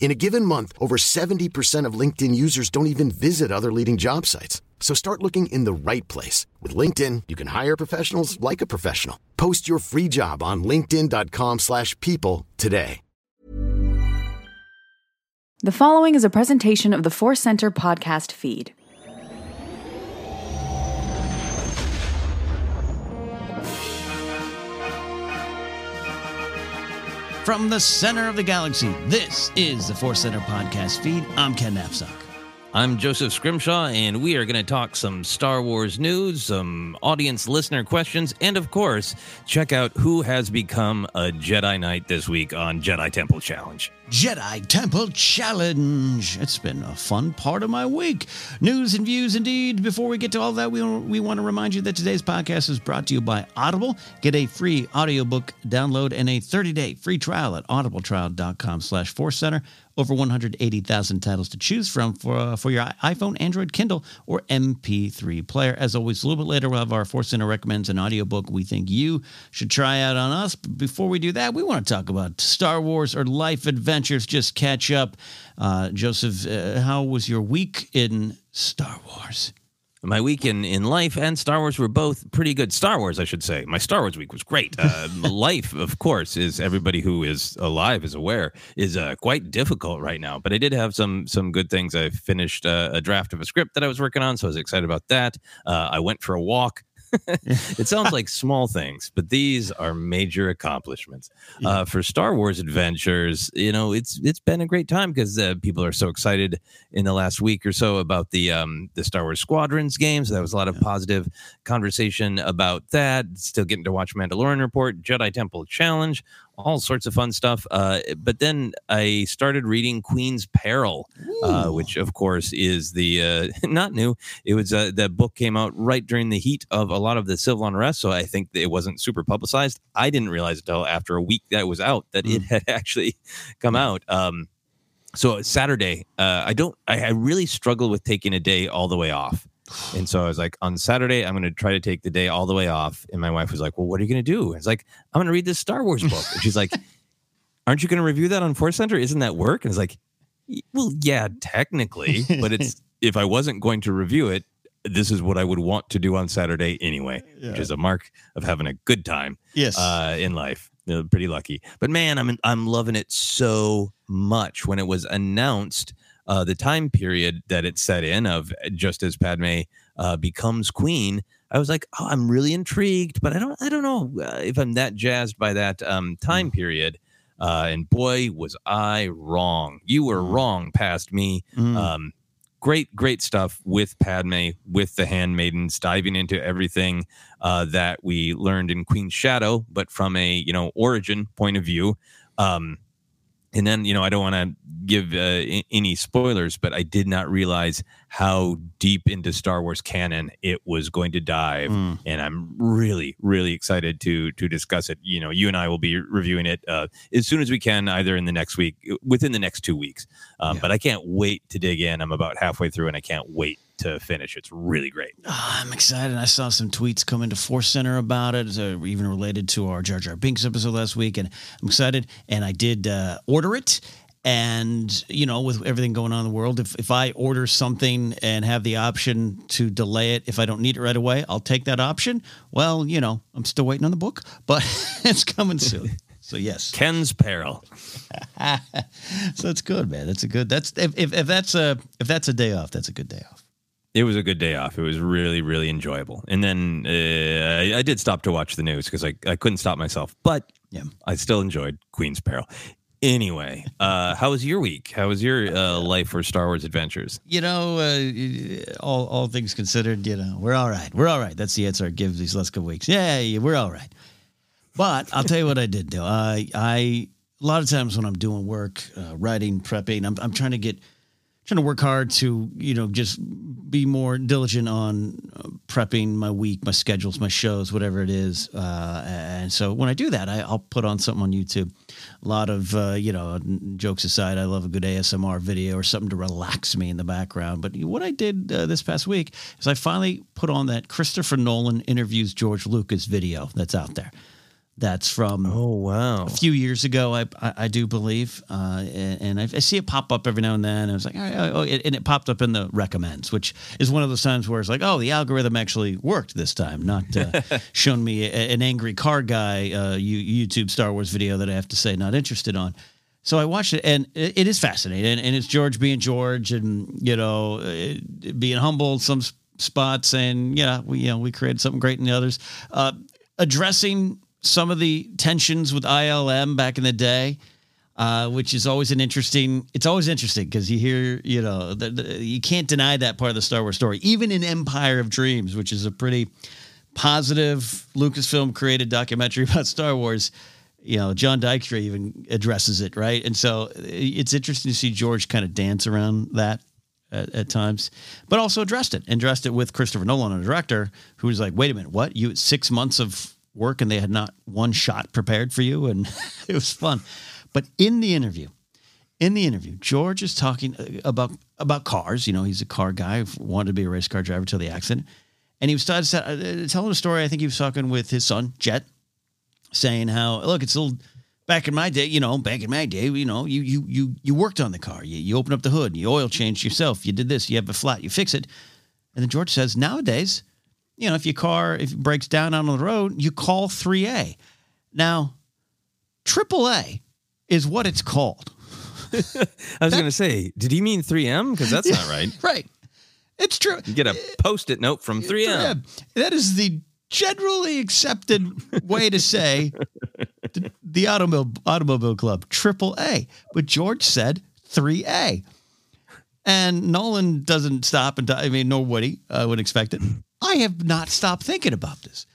In a given month, over 70% of LinkedIn users don't even visit other leading job sites. So start looking in the right place. With LinkedIn, you can hire professionals like a professional. Post your free job on linkedin.com/people today. The following is a presentation of the Force Center podcast feed. From the center of the galaxy, this is the Force Center podcast feed. I'm Ken Napsok. I'm Joseph Scrimshaw, and we are going to talk some Star Wars news, some audience listener questions, and of course, check out who has become a Jedi Knight this week on Jedi Temple Challenge. Jedi Temple Challenge. It's been a fun part of my week. News and views, indeed. Before we get to all that, we want to remind you that today's podcast is brought to you by Audible. Get a free audiobook download and a 30-day free trial at audibletrial.com/ForceCenter. Over 180,000 titles to choose from for your iPhone, Android, Kindle, or MP3 player. As always, a little bit later, we'll have our Force Center recommends an audiobook we think you should try out on us. But before we do that, we want to talk about Star Wars or life adventures. Just catch up. Joseph, how was your week in Star Wars? My week in life and Star Wars were both pretty good. Star Wars, I should say. My Star Wars week was great. Life, of course, is everybody who is alive is aware, is quite difficult right now. But I did have some good things. I finished a draft of a script that I was working on, so I was excited about that. I went for a walk. It sounds like small things, but these are major accomplishments. For Star Wars adventures, you know, it's been a great time because people are so excited in the last week or so about the Star Wars Squadrons games. There was a lot of positive conversation about that. Still getting to watch Mandalorian Report, Jedi Temple Challenge, all sorts of fun stuff. But then I started reading Queen's Peril, which, of course, is the not new. It was that book came out right during the heat of a lot of the civil unrest. So I think it wasn't super publicized. I didn't realize until after a week that it was out that it had actually come out. So Saturday, I really struggle with taking a day all the way off. And so I was like, on Saturday, I'm going to try to take the day all the way off. And my wife was like, well, what are you going to do? I was like, I'm going to read this Star Wars book. And she's like, aren't you going to review that on Force Center? Isn't that work? And I was like, well, yeah, technically. But it's if I wasn't going to review it, this is what I would want to do on Saturday anyway, which is a mark of having a good time in life. I'm pretty lucky. But man, I'm loving it so much. When it was announced, the time period that it set in of just as Padme becomes queen, I was like, oh, I'm really intrigued, but I don't know if I'm that jazzed by that time period. And boy, was I wrong. You were wrong past me. Great stuff with Padme, with the handmaidens, diving into everything that we learned in Queen's Shadow, but from a origin point of view. And then, I don't want to give any spoilers, but I did not realize how deep into Star Wars canon it was going to dive. And I'm really, really excited to discuss it. You and I will be reviewing it as soon as we can, either within the next 2 weeks. But I can't wait to dig in. I'm about halfway through and I can't wait to finish. It's really great. I'm excited. I saw some tweets come into Force Center about it, even related to our Jar Jar Binks episode last week, and I'm excited. And I did order it, and with everything going on in the world, if I order something and have the option to delay it, if I don't need it right away, I'll take that option. Well, I'm still waiting on the book, but it's coming soon. So yes, Ken's Peril. So that's good, man. That's if that's a day off, that's a good day off. It was a good day off. It was really, really enjoyable. And then I did stop to watch the news because I couldn't stop myself. But I still enjoyed Queen's Peril. Anyway, how was your week? How was your life for Star Wars adventures? All things considered, we're all right. We're all right. That's the answer I give these last couple weeks. Yeah, we're all right. But I'll tell you what I did do. I a lot of times when I'm doing work, writing, prepping, I'm trying to get... trying to work hard to, just be more diligent on prepping my week, my schedules, my shows, whatever it is. And so when I do that, I'll put on something on YouTube. A lot of, jokes aside, I love a good ASMR video or something to relax me in the background. But what I did this past week is I finally put on that Christopher Nolan interviews George Lucas video that's out there. That's from a few years ago, I do believe, and I see it pop up every now and then. And I was like, and it popped up in the recommends, which is one of those times where it's like, the algorithm actually worked this time, not shown me an angry car guy YouTube Star Wars video that I have to say not interested on. So I watched it, and it is fascinating, and it's George being George, and being humble in some spots, and we created something great in the others, addressing some of the tensions with ILM back in the day, which is always interesting because you hear, you can't deny that part of the Star Wars story, even in Empire of Dreams, which is a pretty positive Lucasfilm created documentary about Star Wars. John Dykstra even addresses it. Right. And so it's interesting to see George kind of dance around that at times, but also addressed it with Christopher Nolan, a director who was like, wait a minute, what? You 6 months of work and they had not one shot prepared for you, and it was fun. But in the interview, George is talking about cars. He's a car guy who wanted to be a race car driver till the accident, and he was telling a story. I think he was talking with his son Jet, saying how, look, it's a little back in my day, you worked on the car. You opened up the hood, you oil changed yourself, you did this, you have a flat, you fix it. And then George says, nowadays, if your car it breaks down on the road, you call 3A. Now, AAA is what it's called. I was going to say, did he mean 3M? Because that's not right. Right. It's true. You get a Post-it note from 3M. That is the generally accepted way to say the automobile club, AAA. But George said 3A. And Nolan doesn't stop, and nor would he. I would expect it. I have not stopped thinking about this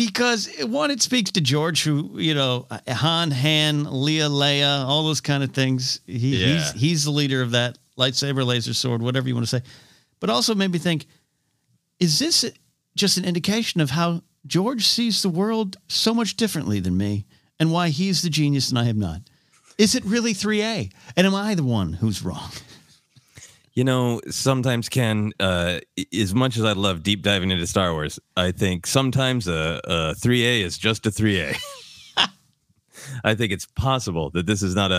Because, one, it speaks to George, who, you know, Han, Han, Leia, Leia, all those kind of things. He's the leader of that lightsaber, laser sword, whatever you want to say. But also made me think, is this just an indication of how George sees the world so much differently than me and why he's the genius and I am not? Is it really 3A? And am I the one who's wrong? You know, sometimes, Ken, as much as I love deep diving into Star Wars, I think sometimes a 3A is just a 3A. I think it's possible that this is not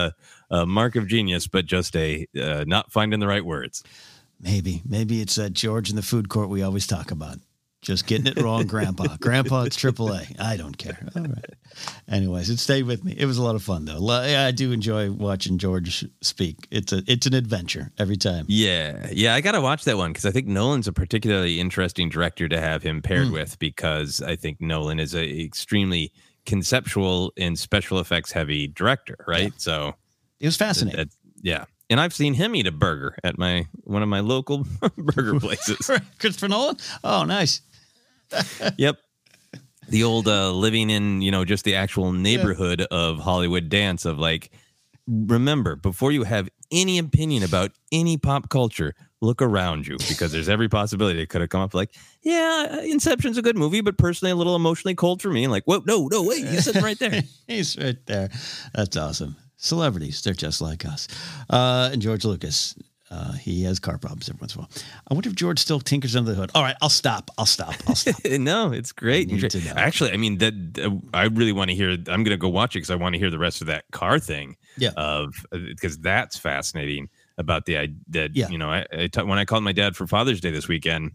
a mark of genius, but just a not finding the right words. Maybe it's that George in the food court we always talk about. Just getting it wrong, Grandpa. Grandpa, it's AAA. I don't care. All right. Anyways, it stayed with me. It was a lot of fun, though. I do enjoy watching George speak. It's an adventure every time. Yeah, I got to watch that one because I think Nolan's a particularly interesting director to have him paired with, because I think Nolan is an extremely conceptual and special effects heavy director, right? Yeah. So it was fascinating. Yeah. And I've seen him eat a burger at one of my local burger places. Christopher Nolan? Oh, nice. Yep. The old living in, you know, just the actual neighborhood of Hollywood dance of, like, remember, before you have any opinion about any pop culture, look around you, because there's every possibility it could have come up like, yeah, Inception's a good movie, but personally a little emotionally cold for me. And like, whoa, no, wait, he's sitting right there. He's right there. That's awesome. Celebrities, they're just like us. And George Lucas, he has car problems every once in a while. I wonder if George still tinkers under the hood. All right, I'll stop. No, it's great. Actually, I mean, I really want to hear. I'm going to go watch it because I want to hear the rest of that car thing. Yeah. Because that's fascinating about you know, when I called my dad for Father's Day this weekend,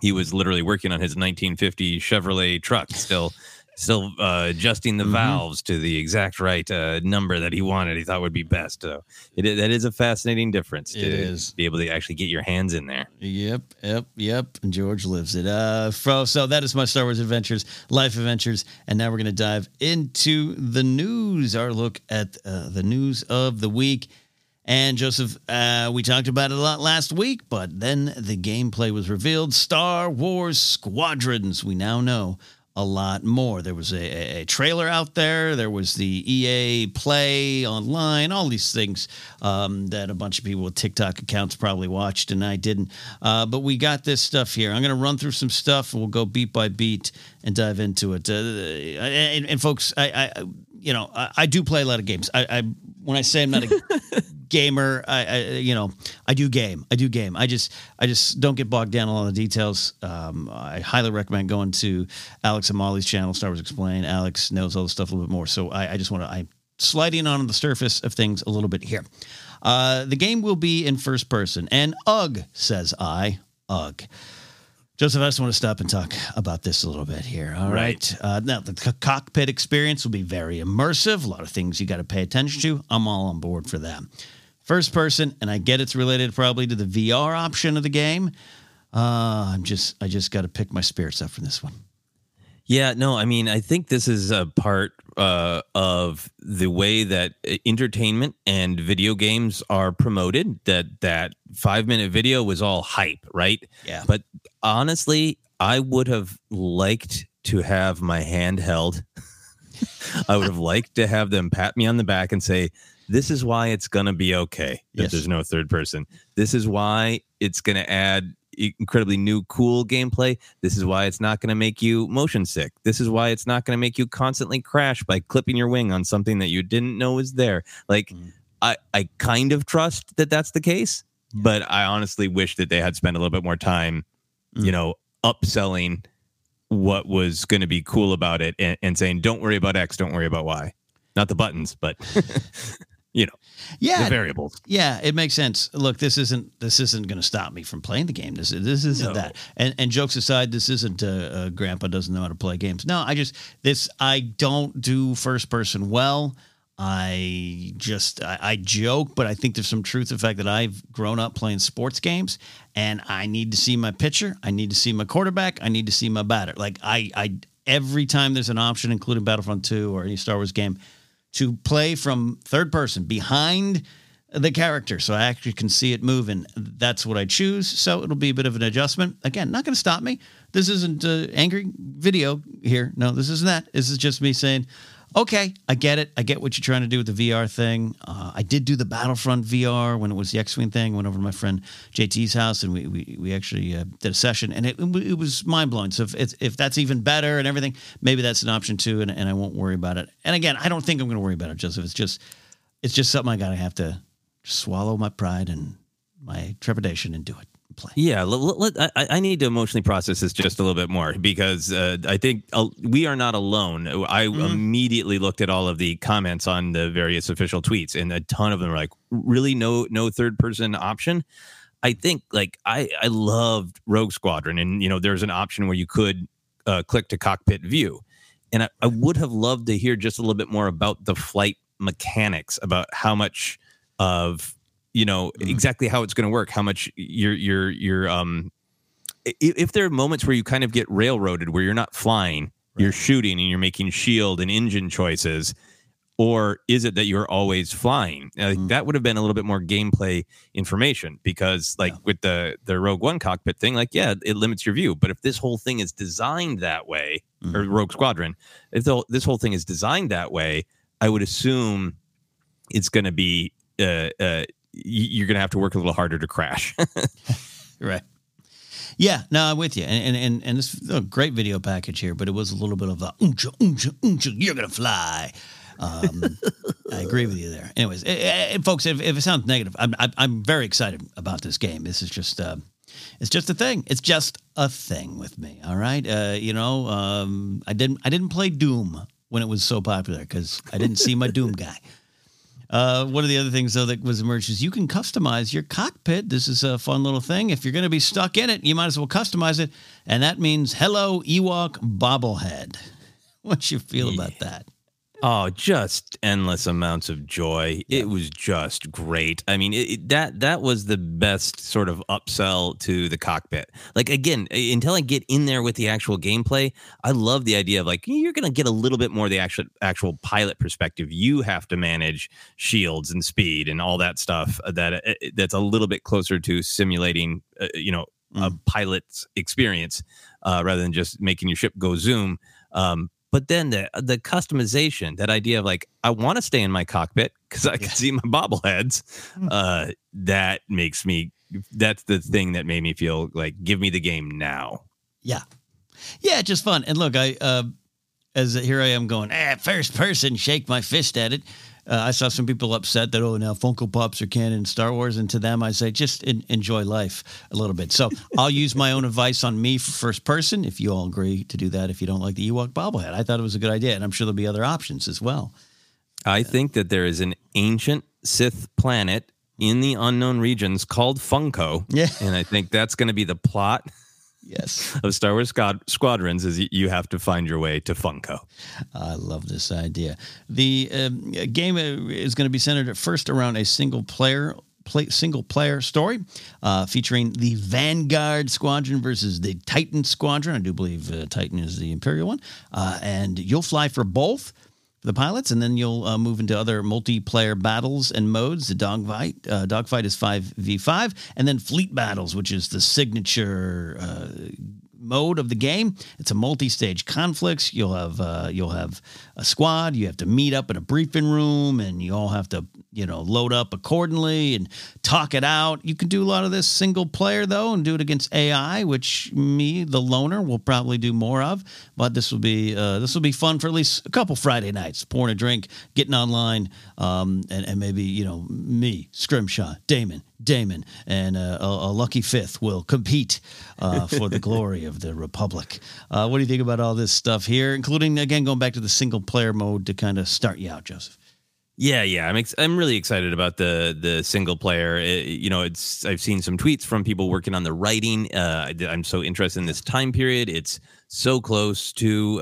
he was literally working on his 1950 Chevrolet truck still. Still adjusting the valves to the exact right number that he wanted, he thought would be best. So that is a fascinating difference to be able to actually get your hands in there. Yep. And George lives it. So that is my Star Wars adventures, life adventures. And now we're going to dive into the news, our look at the news of the week. And Joseph, we talked about it a lot last week, but then the gameplay was revealed. Star Wars Squadrons, we now know a lot more. There was a trailer out there. There was the EA Play online, all these things that a bunch of people with TikTok accounts probably watched, and I didn't. But we got this stuff here. I'm going to run through some stuff, and we'll go beat by beat and dive into it. And folks, I do play a lot of games. I when I say I'm not a gamer, I do game. I just don't get bogged down in all the details. I highly recommend going to Alex and Molly's channel, Star Wars Explained. Alex knows all the stuff a little bit more. So I'm sliding on the surface of things a little bit here. The game will be in first person, and ugh, says I, ugh. Joseph, I just want to stop and talk about this a little bit here. All right. Now, the cockpit experience will be very immersive. A lot of things you got to pay attention to. I'm all on board for that. First person, and I get it's related probably to the VR option of the game. I just got to pick my spirits up for this one. Yeah, no, I mean, I think this is a part of the way that entertainment and video games are promoted, that 5-minute video was all hype, right? Yeah. But honestly, I would have liked to have my hand held. I would have liked to have them pat me on the back and say, this is why it's going to be okay that there's no third person. This is why it's going to add incredibly new, cool gameplay. This is why it's not going to make you motion sick. This is why it's not going to make you constantly crash by clipping your wing on something that you didn't know was there. Like, I kind of trust that that's the case, but I honestly wish that they had spent a little bit more time, you know, upselling what was going to be cool about it and saying, don't worry about X, don't worry about Y. Not the buttons, but... You know, the variables. Yeah, it makes sense. Look, this isn't going to stop me from playing the game. This isn't that. And jokes aside, this isn't Grandpa doesn't know how to play games. No, I don't do first person well. I joke, but I think there's some truth to the fact that I've grown up playing sports games, and I need to see my pitcher, I need to see my quarterback, I need to see my batter. Like I every time there's an option, including Battlefront 2 or any Star Wars game, to play from third person behind the character, so I actually can see it move, and that's what I choose. So it'll be a bit of an adjustment. Again, not going to stop me. This isn't an angry video here. No, this isn't that. This is just me saying, okay, I get it. I get what you're trying to do with the VR thing. I did do the Battlefront VR when it was the X-Wing thing. I went over to my friend JT's house, and we actually did a session, and it was mind-blowing. So if that's even better and everything, maybe that's an option too, and I won't worry about it. And again, I don't think I'm going to worry about it, Joseph. It's just something I got to have to swallow my pride and my trepidation and do it and play. Yeah, I need to emotionally process this just a little bit more, because I think we are not alone. I immediately looked at all of the comments on the various official tweets, and a ton of them were like, really, no third person option? I think, like, I loved Rogue Squadron, and you know, there's an option where you could click to cockpit view, and I would have loved to hear just a little bit more about the flight mechanics, about how much of, you know, exactly how it's going to work, how much you're if there are moments where you kind of get railroaded, where you're not flying, right, you're shooting and you're making shield and engine choices, or is it that you're always flying? That would have been a little bit more gameplay information, because with the Rogue One cockpit thing, it limits your view. But if this whole thing is designed that way, or Rogue Squadron, this whole thing is designed that way, I would assume it's going to be, you're going to have to work a little harder to crash. Right. Yeah, no, I'm with you. And this is a great video package here, but it was a little bit of a, you're going to fly. I agree with you there. Anyways, folks, if it sounds negative, I'm very excited about this game. This is just, it's just a thing. It's just a thing with me. All right. I didn't play Doom when it was so popular, because I didn't see my Doom guy. One of the other things, though, that was emerged is you can customize your cockpit. This is a fun little thing. If you're going to be stuck in it, you might as well customize it. And that means, hello, Ewok bobblehead. What you feel about that? Oh, just endless amounts of joy. Yeah. It was just great. I mean, that was the best sort of upsell to the cockpit. Like, again, until I get in there with the actual gameplay, I love the idea of, like, you're going to get a little bit more of the actual pilot perspective. You have to manage shields and speed and all that stuff that's a little bit closer to simulating, a pilot's experience rather than just making your ship go zoom. But then the customization, that idea of, like, I want to stay in my cockpit because I can see my bobbleheads. That's the thing that made me feel like, give me the game now. Yeah. Yeah, just fun. And look, here I am going, first person, shake my fist at it. I saw some people upset that, now Funko Pops are canon in Star Wars. And to them, I say, just enjoy life a little bit. So I'll use my own advice on me for first person, if you all agree to do that, if you don't like the Ewok bobblehead. I thought it was a good idea, and I'm sure there'll be other options as well. I think that there is an ancient Sith planet in the unknown regions called Funko. Yeah. And I think that's going to be the plot. Yes, of Star Wars Squadrons is you have to find your way to Funko. I love this idea. The game is going to be centered at first around a single player story featuring the Vanguard Squadron versus the Titan Squadron. I do believe Titan is the Imperial one, and you'll fly for both. The pilots, and then you'll move into other multiplayer battles and modes. The dogfight is 5v5, and then fleet battles, which is the signature mode of the game. It's a multi-stage conflicts. You'll have a squad. You have to meet up in a briefing room, and you all have to load up accordingly and talk it out. You can do a lot of this single player though, and do it against AI, which me, the loner, will probably do more of. But this will be fun for at least a couple Friday nights, pouring a drink, getting online, and maybe me, Scrimshaw, Damon, and a lucky fifth will compete for the glory of the Republic. What do you think about all this stuff here, including, again, going back to the single-player mode to kind of start you out, Joseph? Yeah. I'm really excited about the single-player. I've seen some tweets from people working on the writing. I'm so interested in this time period. It's so close to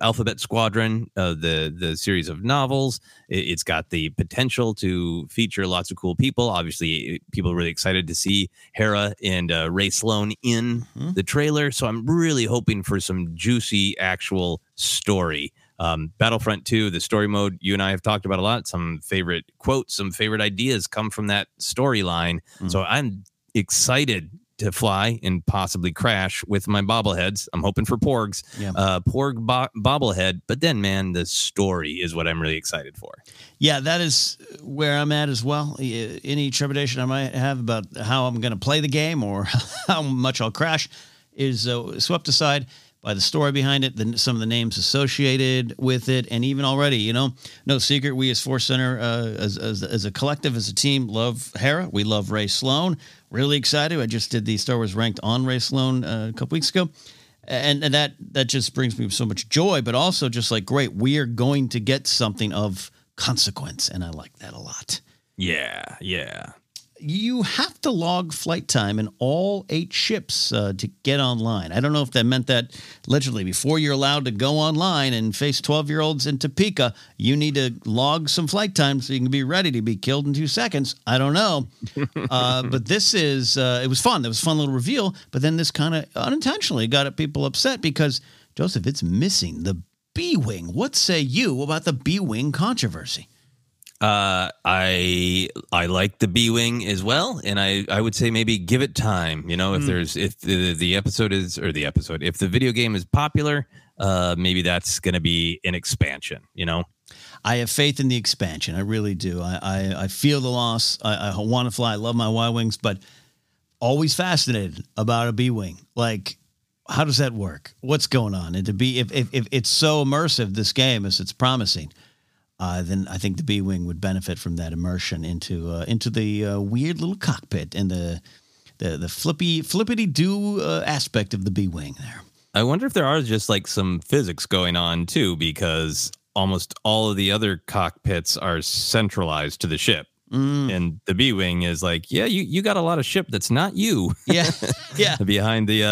Alphabet Squadron, the series of novels. It's got the potential to feature lots of cool people. Obviously, people are really excited to see Hera and Rae Sloane in the trailer. So I'm really hoping for some juicy actual story Battlefront 2, the story mode, you and I have talked about a lot. Some favorite quotes, some favorite ideas come from that storyline. Mm-hmm. So I'm excited to fly and possibly crash with my bobbleheads. I'm hoping for porgs, porg bobblehead. But then, man, the story is what I'm really excited for. Yeah, that is where I'm at as well. Any trepidation I might have about how I'm going to play the game or how much I'll crash is swept aside by the story behind it, some of the names associated with it, and even already, you know, no secret, we as Force Center, as a collective, as a team, love Hera. We love Rae Sloane. Really excited. I just did the Star Wars Ranked on Rae Sloane a couple weeks ago, and that just brings me so much joy, but also just like, great, we are going to get something of consequence, and I like that a lot. Yeah, yeah. You have to log flight time in all 8 ships to get online. I don't know if that meant that literally before you're allowed to go online and face 12-year-olds in Topeka, you need to log some flight time so you can be ready to be killed in 2 seconds. I don't know. But this is it was fun. That was a fun little reveal. But then this kind of unintentionally got people upset because, Joseph, it's missing the B-Wing. What say you about the B-Wing controversy? I like the B-Wing as well, and I would say maybe give it time. You know, if there's if the video game is popular, maybe that's going to be an expansion. You know, I have faith in the expansion. I really do. I feel the loss. I want to fly. I love my Y-Wings, but always fascinated about a B-Wing. Like, how does that work? What's going on? And to be if it's so immersive, this game as it's promising. Then I think the B-Wing would benefit from that immersion into the weird little cockpit and the flippity-do aspect of the B-Wing there. I wonder if there are just like some physics going on too, because almost all of the other cockpits are centralized to the ship. And the B-Wing is like, yeah, you got a lot of ship that's not you. Yeah, yeah. Behind the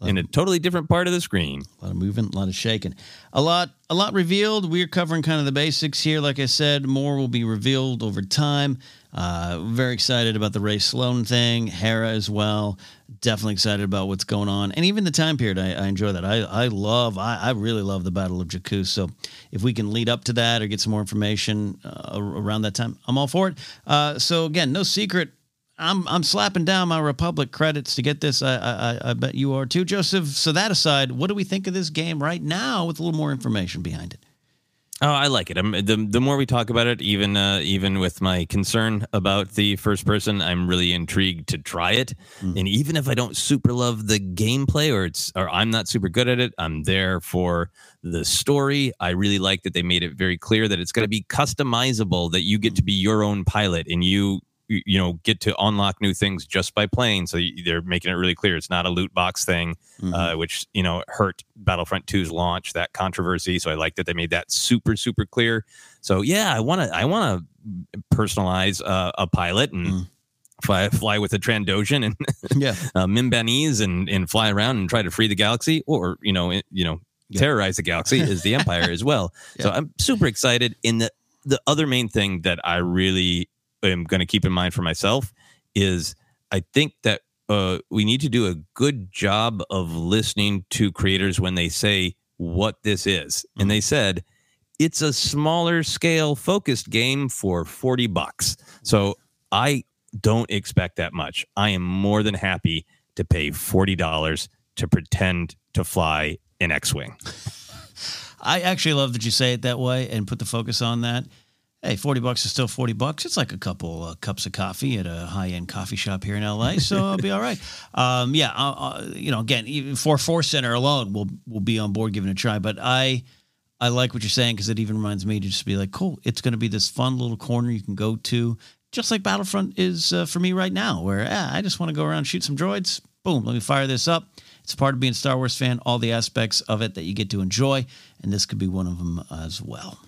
in a totally different part of the screen. A lot of moving, a lot of shaking, a lot revealed. We're covering kind of the basics here. Like I said, more will be revealed over time. Very excited about the Rae Sloane thing, Hera as well. Definitely excited about what's going on, and even the time period. I enjoy that. I really love the Battle of Jakku. So if we can lead up to that or get some more information around that time, I'm all for it. So again, no secret. I'm slapping down my Republic credits to get this. I bet you are too, Joseph. So that aside, what do we think of this game right now with a little more information behind it? Oh, I like it. The more we talk about it, even with my concern about the first person, I'm really intrigued to try it. And even if I don't super love the gameplay or I'm not super good at it, I'm there for the story. I really like that they made it very clear that it's going to be customizable, that you get to be your own pilot and you know, get to unlock new things just by playing. So they're making it really clear. It's not a loot box thing, which, you know, hurt Battlefront 2's launch, that controversy. So I like that they made that super, super clear. So yeah, I want to personalize a pilot and fly with a Trandoshan and Mimbanese and fly around and try to free the galaxy or, terrorize the galaxy is the Empire as well. Yeah. So I'm super excited. In the other main thing that I really am going to keep in mind for myself is I think that we need to do a good job of listening to creators when they say what this is. And they said, it's a smaller scale focused game for $40. So I don't expect that much. I am more than happy to pay $40 to pretend to fly an X-Wing. I actually love that you say it that way and put the focus on that. Hey, $40 is still $40. It's like a couple cups of coffee at a high-end coffee shop here in LA, so I'll be all right. Again, even for Force Center alone, we'll be on board giving it a try. But I like what you're saying because it even reminds me to just be like, cool, it's going to be this fun little corner you can go to, just like Battlefront is for me right now, where I just want to go around and shoot some droids. Boom, let me fire this up. It's part of being a Star Wars fan, all the aspects of it that you get to enjoy, and this could be one of them as well.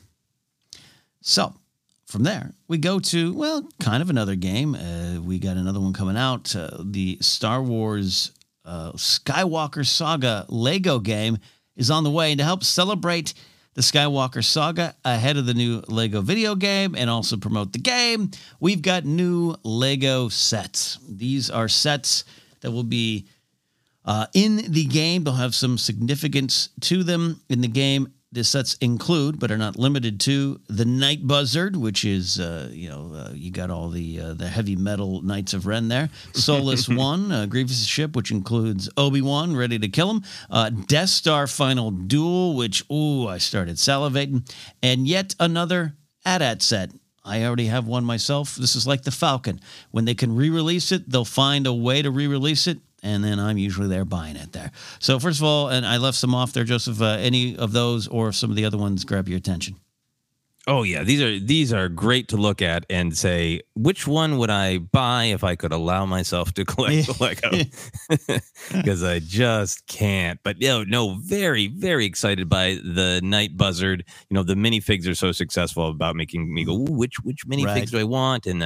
So from there, we go to, well, kind of another game. We got another one coming out, the Star Wars Skywalker Saga Lego game is on the way. And to help celebrate the Skywalker Saga ahead of the new Lego video game and also promote the game, we've got new Lego sets. These are sets that will be in the game. They'll have some significance to them in the game. The sets include, but are not limited to, the Night Buzzard, which is, you got all the heavy metal Knights of Ren there. Solus One, Grievous' ship, which includes Obi-Wan, ready to kill him. Death Star Final Duel, which, I started salivating. And yet another AT-AT set. I already have one myself. This is like the Falcon. When they can re-release it, they'll find a way to re-release it. And then I'm usually there buying it there. So first of all, and I left some off there, Joseph, any of those or some of the other ones grab your attention? Oh, yeah. These are great to look at and say, which one would I buy if I could allow myself to collect Lego? Because I just can't. But, very, very excited by the Night Buzzard. You know, the minifigs are so successful about making me go, which minifigs do I want? And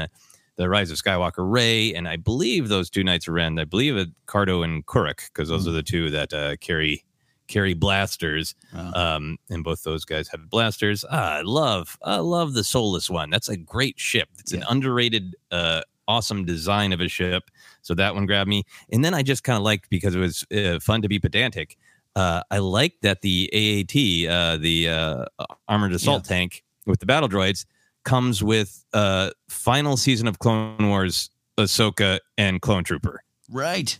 the Rise of Skywalker Rey, and I believe those two Knights of Ren, Cardo and Kurok, because those are the two that carry blasters, and both those guys have blasters. I love the Solus one. That's a great ship. It's an underrated, awesome design of a ship, so that one grabbed me. And then I just kind of liked, because it was fun to be pedantic, I liked that the AAT, the Armored Assault Tank with the battle droids, comes with final season of Clone Wars, Ahsoka, and Clone Trooper. Right.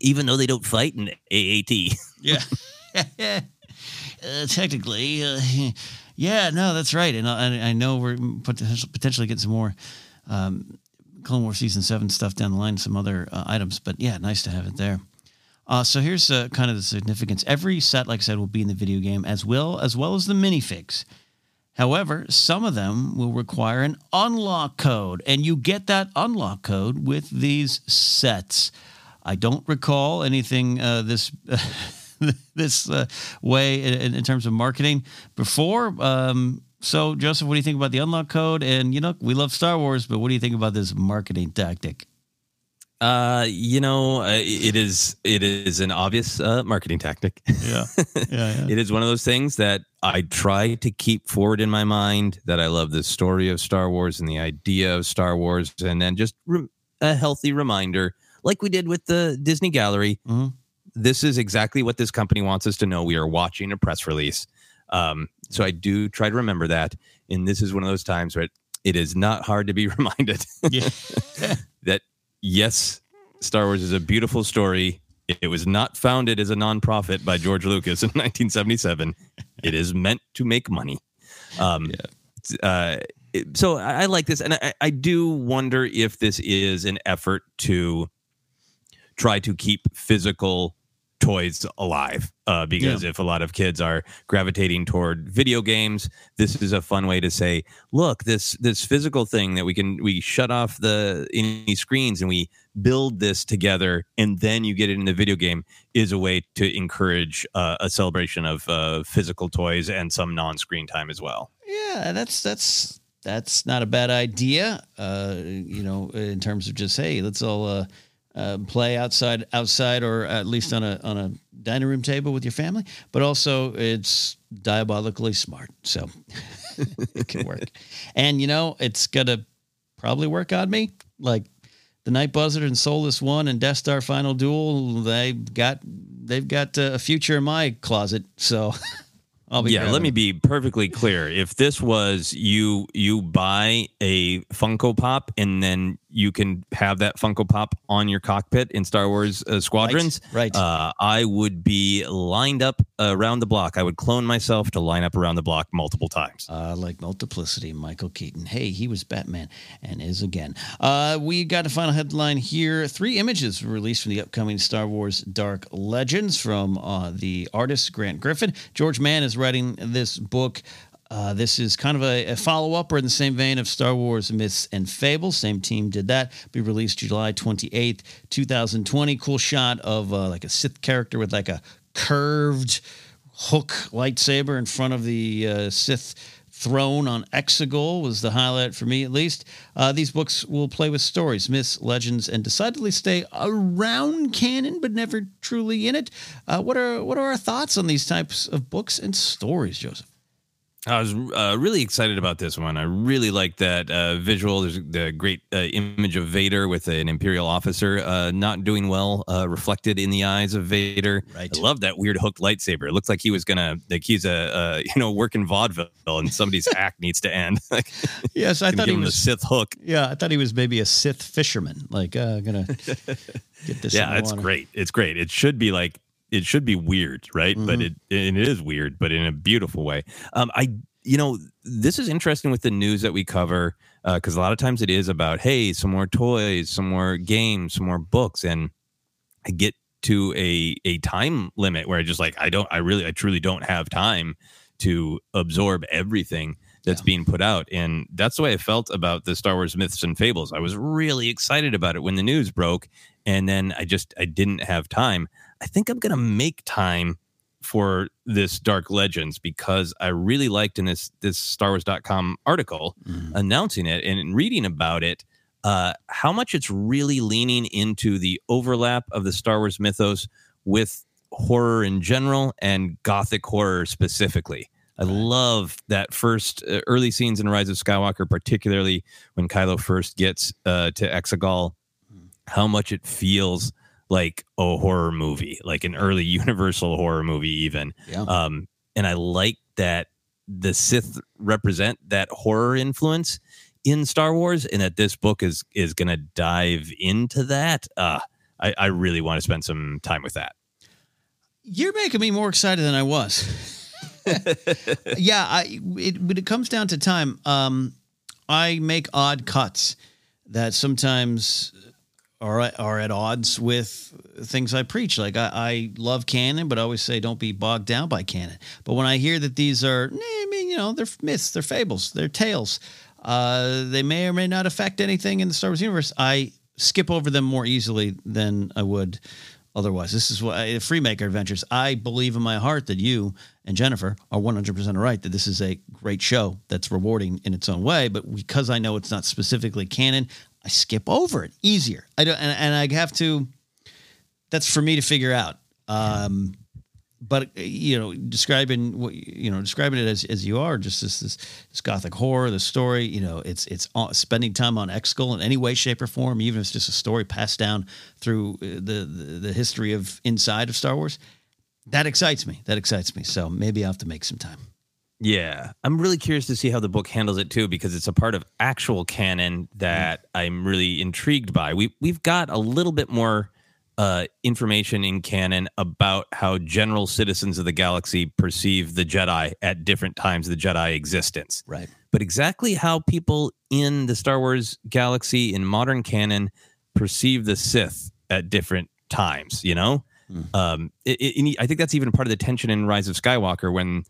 Even though they don't fight in AAT. Yeah. Technically. That's right. And I know we're potentially getting some more Clone Wars Season 7 stuff down the line, some other items. But, nice to have it there. So here's kind of the significance. Every set, like I said, will be in the video game, as well as the minifigs. However, some of them will require an unlock code, and you get that unlock code with these sets. I don't recall anything this way in terms of marketing before. So, Joseph, what do you think about the unlock code? And, we love Star Wars, but what do you think about this marketing tactic? It is an obvious marketing tactic. Yeah. It is one of those things that I try to keep forward in my mind, that I love the story of Star Wars and the idea of Star Wars. And then just a healthy reminder, like we did with the Disney Gallery. Mm-hmm. This is exactly what this company wants us to know. We are watching a press release. So I do try to remember that. And this is one of those times where it is not hard to be reminded that, yes, Star Wars is a beautiful story. It was not founded as a nonprofit by George Lucas in 1977. It is meant to make money. So I like this. And I do wonder if this is an effort to try to keep physical toys alive. Because if a lot of kids are gravitating toward video games, this is a fun way to say, look, this physical thing that we shut off any screens and we build this together, and then you get it in the video game, is a way to encourage a celebration of physical toys and some non-screen time as well. Yeah, that's not a bad idea. In terms of just, hey, let's all play outside, or at least on a dining room table with your family. But also, it's diabolically smart, so it can work. And it's gonna probably work on me. Like the Night Buzzard and Solus One and Death Star Final Duel, they've got a future in my closet. So I'll be. Yeah, let me be perfectly clear. If this was you buy a Funko Pop and then you can have that Funko Pop on your cockpit in Star Wars Squadrons, right. I would be lined up around the block. I would clone myself to line up around the block multiple times. Like Multiplicity, Michael Keaton. Hey, he was Batman and is again. We got a final headline here. 3 images were released from the upcoming Star Wars Dark Legends from the artist Grant Griffin. George Mann is writing this book. This is kind of a follow-up, or in the same vein of Star Wars Myths and Fables. Same team did that. Be released July 28th, 2020. Cool shot of like a Sith character with like a curved hook lightsaber in front of the Sith throne on Exegol was the highlight for me, at least. These books will play with stories, myths, legends, and decidedly stay around canon, but never truly in it. What are our thoughts on these types of books and stories, Joseph? I was really excited about this one. I really like that visual. There's the great image of Vader with an Imperial officer not doing well, reflected in the eyes of Vader. Right. I love that weird hooked lightsaber. It looks like he was gonna, like he's a working vaudeville and somebody's act needs to end. Like, yes, I thought he was a Sith hook. Yeah, I thought he was maybe a Sith fisherman. Like gonna get this. Yeah, it's great. It's great. It should be like. It should be weird, right? Mm-hmm. But it is weird, but in a beautiful way. This is interesting with the news that we cover because a lot of times it is about, hey, some more toys, some more games, some more books, and I get to a time limit where I just like I truly don't have time to absorb everything that's being put out, and that's the way I felt about the Star Wars Myths and Fables. I was really excited about it when the news broke, and then I didn't have time. I think I'm going to make time for this Dark Legends because I really liked in this StarWars.com article announcing it and reading about it, how much it's really leaning into the overlap of the Star Wars mythos with horror in general and Gothic horror specifically. I love that first early scenes in Rise of Skywalker, particularly when Kylo first gets to Exegol, how much it feels like a horror movie, like an early Universal horror movie even. Yeah. And I like that the Sith represent that horror influence in Star Wars and that this book is going to dive into that. I really want to spend some time with that. You're making me more excited than I was. Yeah, when it comes down to time, I make odd cuts that sometimes are at odds with things I preach. Like I love canon, but I always say don't be bogged down by canon. But when I hear that these are, they're myths, they're fables, they're tales. They may or may not affect anything in the Star Wars universe. I skip over them more easily than I would otherwise. This is what Freemaker Adventures. I believe in my heart that you and Jennifer are 100% right that this is a great show that's rewarding in its own way. But because I know it's not specifically canon, I skip over it easier. I don't, and I have to. That's for me to figure out. But describing it as you are, just this Gothic horror, the story. It's spending time on Exegol in any way, shape, or form, even if it's just a story passed down through the history of inside of Star Wars. That excites me. So maybe I'll have to make some time. Yeah, I'm really curious to see how the book handles it, too, because it's a part of actual canon that I'm really intrigued by. We've got a little bit more information in canon about how general citizens of the galaxy perceive the Jedi at different times of the Jedi existence. Right. But exactly how people in the Star Wars galaxy in modern canon perceive the Sith at different times, I think that's even part of the tension in Rise of Skywalker when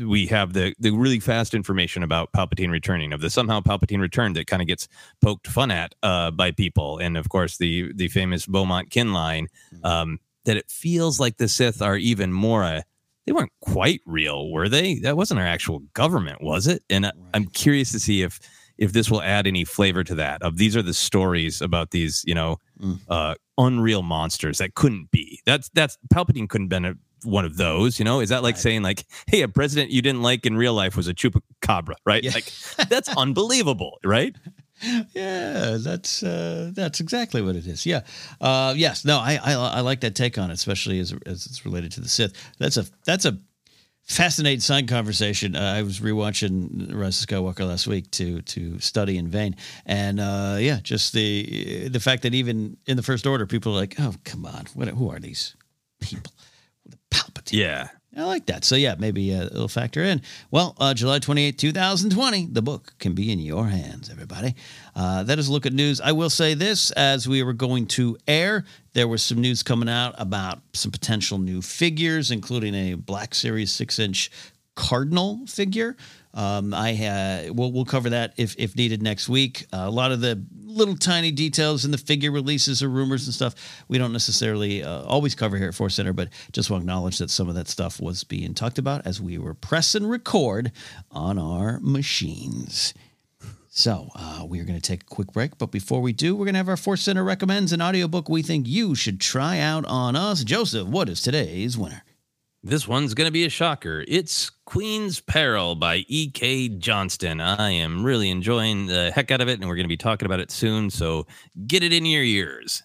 we have the really fast information about Palpatine returning, of the somehow Palpatine returned that kind of gets poked fun at by people. And, of course, the famous Beaumont Kin line, that it feels like the Sith are even more they weren't quite real, were they? That wasn't our actual government, was it? And right. I'm curious to see if this will add any flavor to that. Of these are the stories about these, unreal monsters that couldn't be. That's Palpatine couldn't have been one of those, is that like saying like, hey, a president you didn't like in real life was a chupacabra, right? Yeah. Like that's unbelievable, right? Yeah, that's exactly what it is. Yeah. Yes. No, I like that take on it, especially as it's related to the Sith. That's a fascinating side conversation. I was rewatching Rise of Skywalker last week to study in vain. And just the fact that even in the First Order, people are like, oh, come on. Who are these people? Palpatine. Yeah. I like that. So, yeah, maybe it'll factor in. Well, July 28, 2020, the book can be in your hands, everybody. That is a look at news. I will say this, as we were going to air, there was some news coming out about some potential new figures, including a Black Series 6-inch Cardinal figure. We'll cover that if needed next week. A lot of the little tiny details in the figure releases or rumors and stuff we don't necessarily always cover here at Force Center, but just want to acknowledge that some of that stuff was being talked about as we were pressing record on our machines. So we're going to take a quick break, but before we do, we're going to have our Force Center Recommends, an audiobook we think you should try out on us. Joseph, what is today's winner? This one's going to be a shocker. It's Queen's Peril by E.K. Johnston. I am really enjoying the heck out of it, and we're going to be talking about it soon, so get it in your ears.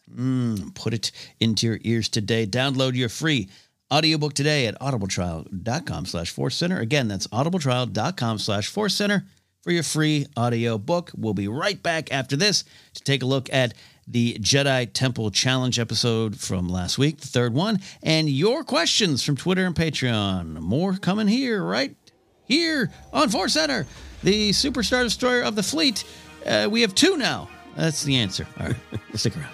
Put it into your ears today. Download your free audiobook today at audibletrial.com/ForceCenter. Again, that's audibletrial.com/ForceCenter for your free audiobook. We'll be right back after this to take a look at the Jedi Temple Challenge episode from last week, the third one, and your questions from Twitter and Patreon. More coming here, right here on Force Center, the Superstar Destroyer of the fleet. We have two now. That's the answer. All right, stick around.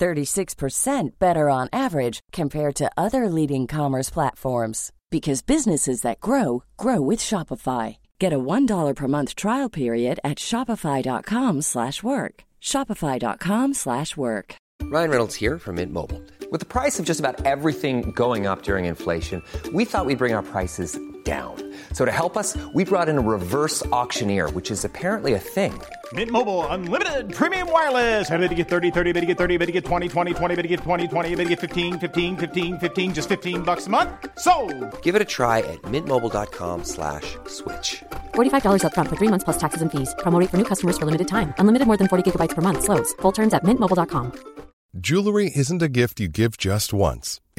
36% better on average compared to other leading commerce platforms. Because businesses that grow, grow with Shopify. Get a $1 per month trial period at shopify.com/work. Shopify.com/work. Ryan Reynolds here from Mint Mobile. With the price of just about everything going up during inflation, we thought we'd bring our prices down. So to help us, we brought in a reverse auctioneer, which is apparently a thing. Mint Mobile Unlimited Premium Wireless. How about to get 30, 30, how to get 30, how to get 20, 20, 20, how to get 20, 20, how to get 15, 15, 15, 15, just $15 a month? Sold! Give it a try at mintmobile.com/switch. $45 up front for 3 months plus taxes and fees. Promo rate for new customers for limited time. Unlimited more than 40 gigabytes per month. Slows full terms at mintmobile.com. Jewelry isn't a gift you give just once.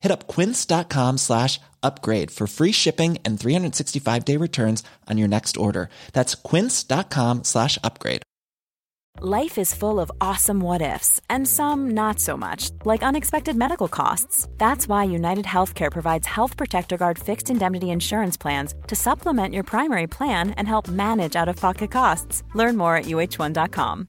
Hit up quince.com/upgrade for free shipping and 365-day returns on your next order. That's quince.com/upgrade. Life is full of awesome what-ifs and some not so much, like unexpected medical costs. That's why United Healthcare provides Health Protector Guard fixed indemnity insurance plans to supplement your primary plan and help manage out-of-pocket costs. Learn more at uh1.com.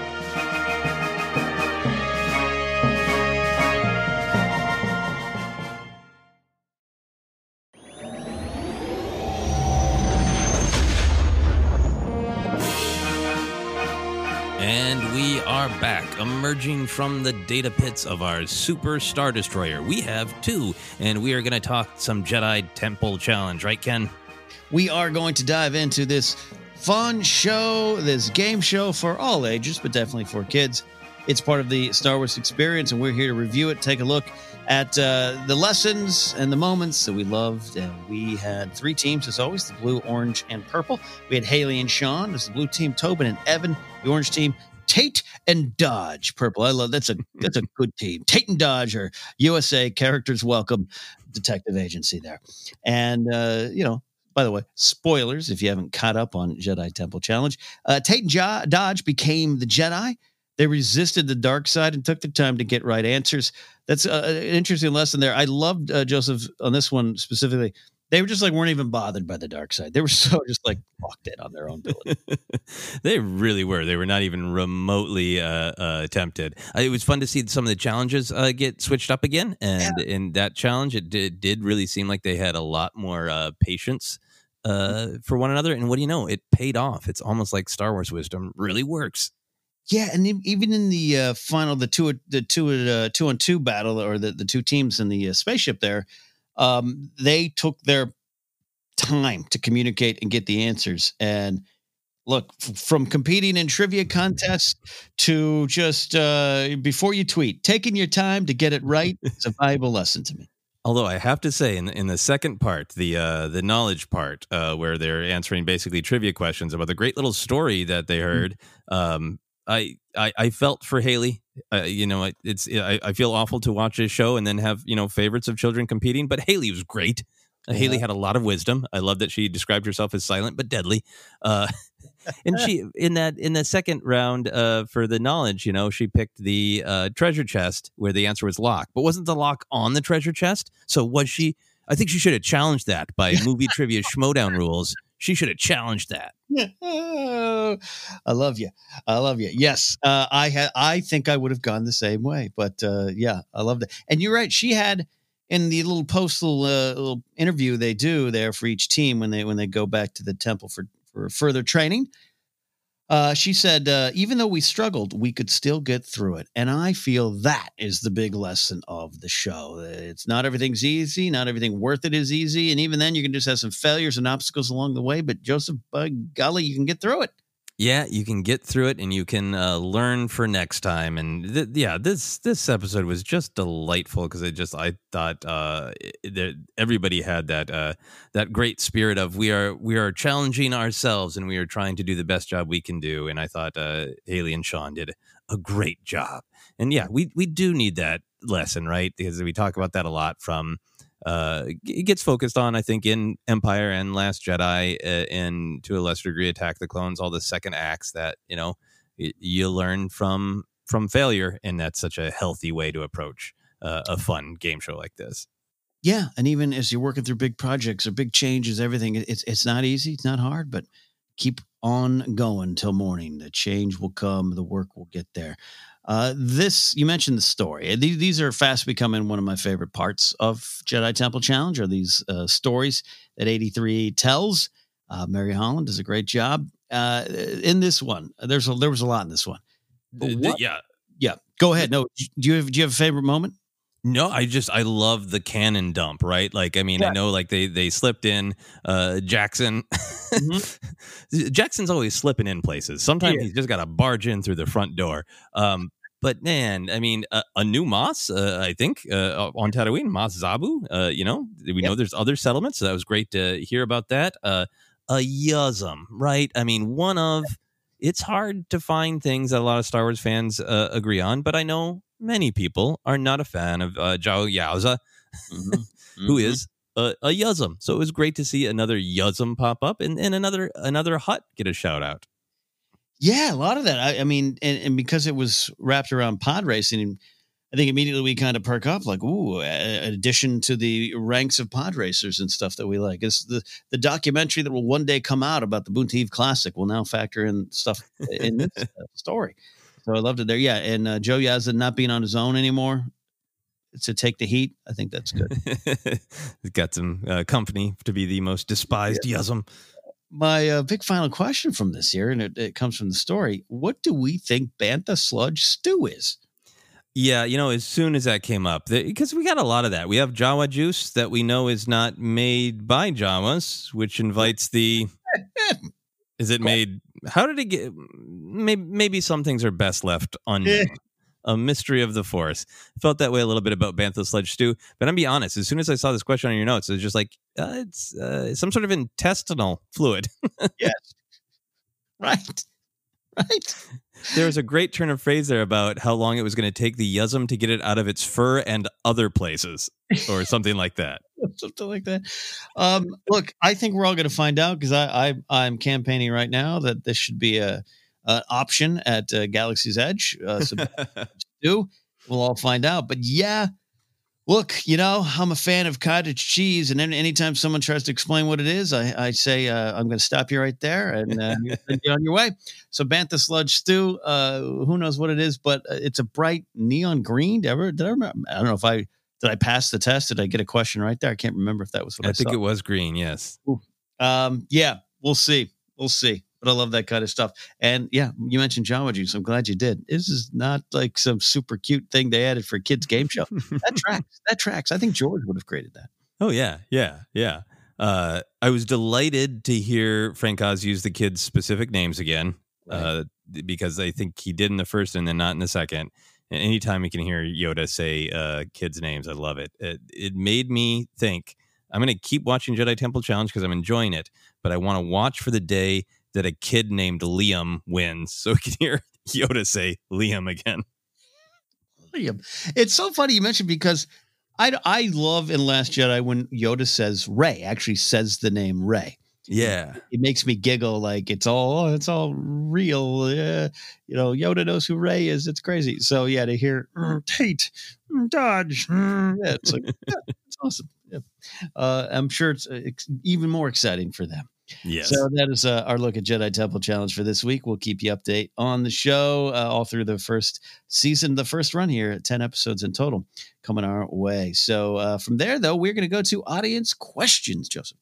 And we are back, emerging from the data pits of our Super Star Destroyer. We have two, and we are going to talk some Jedi Temple Challenge, right, Ken? We are going to dive into this fun show, this game show for all ages, but definitely for kids. It's part of the Star Wars experience, and we're here to review it, take a look at the lessons and the moments that we loved. And we had three teams, as always, the blue, orange, and purple. We had Haley and Sean as the blue team, Tobin and Evan, the orange team, Tate and Dodge, purple. I love that's a good team. Tate and Dodge are USA Characters Welcome Detective Agency there. And, by the way, spoilers if you haven't caught up on Jedi Temple Challenge. Tate and Dodge became the Jedi. They resisted the dark side and took the time to get right answers. That's an interesting lesson there. I loved Joseph on this one specifically. They were just weren't even bothered by the dark side. They were so just locked in on their own ability. They really were. They were not even remotely tempted. It was fun to see some of the challenges get switched up again. And in that challenge, it did really seem like they had a lot more patience for one another. And what do you know? It paid off. It's almost like Star Wars wisdom really works. Yeah, and even in the final, the two on two battle, or the two teams in the spaceship there, they took their time to communicate and get the answers. And look, from competing in trivia contests to just before you tweet, taking your time to get it right is a valuable lesson to me. Although I have to say, in the second part, the knowledge part, where they're answering basically trivia questions about the great little story that they heard. I felt for Haley. I feel awful to watch his show and then have favorites of children competing. But Haley was great. Yeah. Haley had a lot of wisdom. I love that she described herself as silent but deadly. And she in the second round for the knowledge, she picked the treasure chest where the answer was lock, but wasn't the lock on the treasure chest? So was she? I think she should have challenged that by movie trivia schmodown rules. She should have challenged that. I love you. Yes, I think I would have gone the same way. But I love that. And you're right. She had in the little postal little interview they do there for each team when they go back to the temple for further training. She said, even though we struggled, we could still get through it. And I feel that is the big lesson of the show. It's not everything's easy. Not everything worth it is easy. And even then you can just have some failures and obstacles along the way. But Joseph, by golly, you can get through it. Yeah, you can get through it and you can learn for next time. And this episode was just delightful because I thought that everybody had that great spirit of we are challenging ourselves and we are trying to do the best job we can do. And I thought Haley and Sean did a great job. And yeah, we do need that lesson, right? Because we talk about that a lot from. It gets focused on, I think, in Empire and Last Jedi, and to a lesser degree, Attack the Clones. All the second acts that you learn from failure, and that's such a healthy way to approach a fun game show like this. Yeah, and even as you're working through big projects or big changes, everything it's not easy, it's not hard, but keep on going till morning. The change will come, the work will get there. You mentioned the story. These are fast becoming one of my favorite parts of Jedi Temple Challenge are these stories that 83 tells. Mary Holland does a great job in this one. There was a lot in this one. Yeah. Go ahead. No, do you have a favorite moment? No, I love the cannon dump, right? I know they slipped in Jackson. Mm-hmm. Jackson's always slipping in places. Sometimes he's just got to barge in through the front door. But man, a new Mos, I think, on Tatooine, Mos Zabu, we know there's other settlements. So that was great to hear about that. A Yuzum, right? It's hard to find things that a lot of Star Wars fans agree on, but I know many people are not a fan of Zhao Yauza, who is a Yuzum. So it was great to see another Yuzum pop up and another hut get a shout out. Yeah, a lot of that. I mean, and because it was wrapped around pod racing, I think immediately we kind of perk up like, ooh, an addition to the ranks of pod racers and stuff that we like. It's the documentary that will one day come out about the Boonteave Classic will now factor in stuff in this story. So I loved it there. Yeah. And Joe Yazza not being on his own anymore to take the heat. I think that's good. He's got some company to be the most despised Yuzum. My big final question from this year, and it comes from the story. What do we think Bantha Sludge Stew is? Yeah, you know, as soon as that came up, because we got a lot of that. We have Jawa juice that we know is not made by Jawas, which invites the... Is it made... How did it get... Maybe some things are best left unknown. A mystery of the Force. Felt that way a little bit about Bantha Sludge Stew. But I'm going to be honest, as soon as I saw this question on your notes, it was just like, it's some sort of intestinal fluid. Yes. Right. There was a great turn of phrase there about how long it was going to take the Yuzum to get it out of its fur and other places or something like that. Look, I think we're all going to find out because I'm campaigning right now that this should be an option at Galaxy's Edge. So we'll all find out. But yeah, look, you know, I'm a fan of cottage cheese. And then anytime someone tries to explain what it is, I say, I'm going to stop you right there and send you on your way. So Bantha Sludge Stew, who knows what it is, but it's a bright neon green. I don't know if did I pass the test? Did I get a question right there? I can't remember if that was what I saw. I think it was green. Yes. Yeah, we'll see. But I love that kind of stuff. And yeah, you mentioned Jawa juice. I'm glad you did. This is not like some super cute thing they added for a kids game show. That tracks. I think George would have created that. Oh yeah. Yeah. I was delighted to hear Frank Oz use the kids' specific names again, because I think he did in the first and then not in the second. And anytime you can hear Yoda say kids' names, I love it. It made me think I'm going to keep watching Jedi Temple Challenge because I'm enjoying it, but I want to watch for the day that a kid named Liam wins, so we can hear Yoda say Liam again. Liam. It's so funny you mentioned because I love in Last Jedi when Yoda says Rae, actually says the name Rae. Yeah. It makes me giggle like it's all real. Yeah. You know, Yoda knows who Rae is. It's crazy. So yeah, to hear Tate, Dodge. Yeah, it's like it's awesome. Yeah. I'm sure it's even more exciting for them. Yes. So that is our look at Jedi Temple Challenge for this week. We'll keep you update on the show all through the first season, the first run here, 10 episodes in total coming our way. So from there, though, we're going to go to audience questions, Joseph.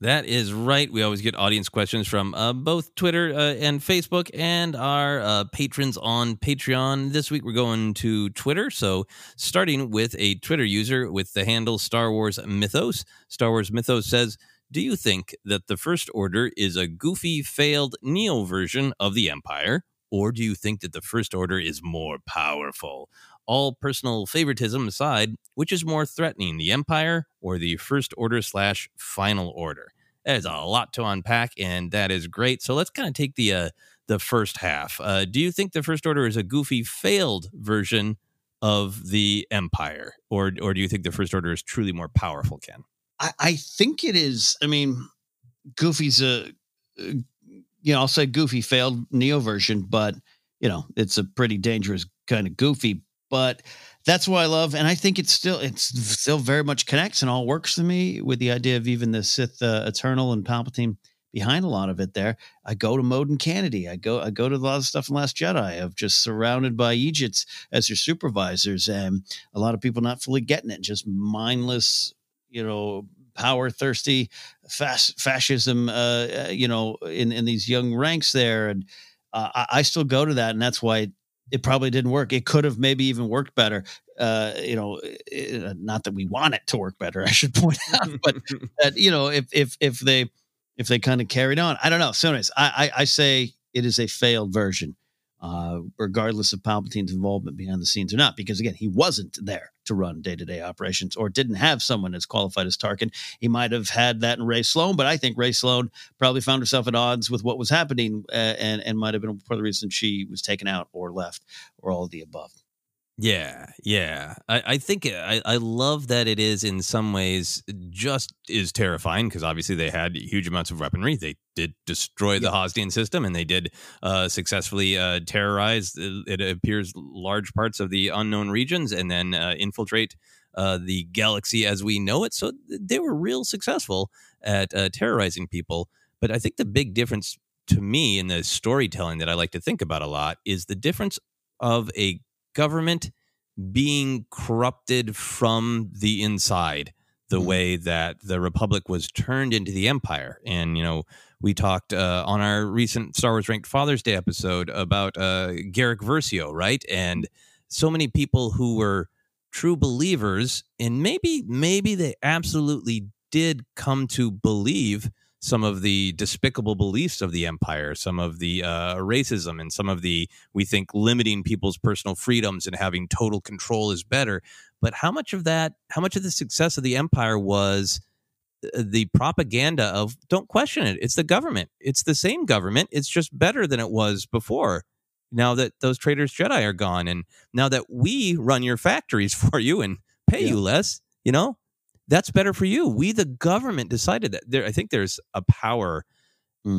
That is right. We always get audience questions from both Twitter and Facebook and our patrons on Patreon. This week, we're going to Twitter. So starting with a Twitter user with the handle Star Wars Mythos. Star Wars Mythos says, do you think that the First Order is a goofy, failed Neo version of the Empire? Or do you think that the First Order is more powerful? All personal favoritism aside, which is more threatening, the Empire or the First Order / Final Order? That is a lot to unpack, and that is great. So let's kind of take the first half. Do you think the First Order is a goofy, failed version of the Empire? Or do you think the First Order is truly more powerful, Ken? I think it is. I mean, Goofy's I'll say Goofy failed Neo version, but, you know, it's a pretty dangerous kind of Goofy. But that's what I love. And I think it's still very much connects and all works to me with the idea of even the Sith Eternal and Palpatine behind a lot of it there. I go to Modin Kennedy. I go to a lot of stuff in Last Jedi of just surrounded by Egypts as your supervisors and a lot of people not fully getting it, just mindless, you know, power thirsty fascism, you know, in these young ranks there. And I still go to that. And that's why it probably didn't work. It could have maybe even worked better. You know, not that we want it to work better, I should point out, but that, you know, if they kind of carried on, I don't know. So anyways, I say it is a failed version, regardless of Palpatine's involvement behind the scenes or not, because again, he wasn't there to run day-to-day operations or didn't have someone as qualified as Tarkin. He might have had that in Rae Sloane, but I think Rae Sloane probably found herself at odds with what was happening and might have been part of the reason she was taken out or left or all of the above. Yeah. I think I love that it is in some ways just is terrifying because obviously they had huge amounts of weaponry. They did destroy the Hosnian system and they did successfully terrorize, it appears, large parts of the unknown regions and then infiltrate the galaxy as we know it. So they were real successful at terrorizing people. But I think the big difference to me in the storytelling that I like to think about a lot is the difference of a government being corrupted from the inside, the way that the Republic was turned into the Empire. And, you know, we talked on our recent Star Wars Ranked Father's Day episode about Garrick Versio, right? And so many people who were true believers, and maybe they absolutely did come to believe some of the despicable beliefs of the Empire, some of the racism, and some of the, we think, limiting people's personal freedoms and having total control is better. But how much of that, how much of the success of the Empire was the propaganda of don't question it. It's the government. It's the same government. It's just better than it was before. Now that those traitors Jedi are gone and now that we run your factories for you and pay you less, you know? That's better for you. We, the government, decided that. I think there's a power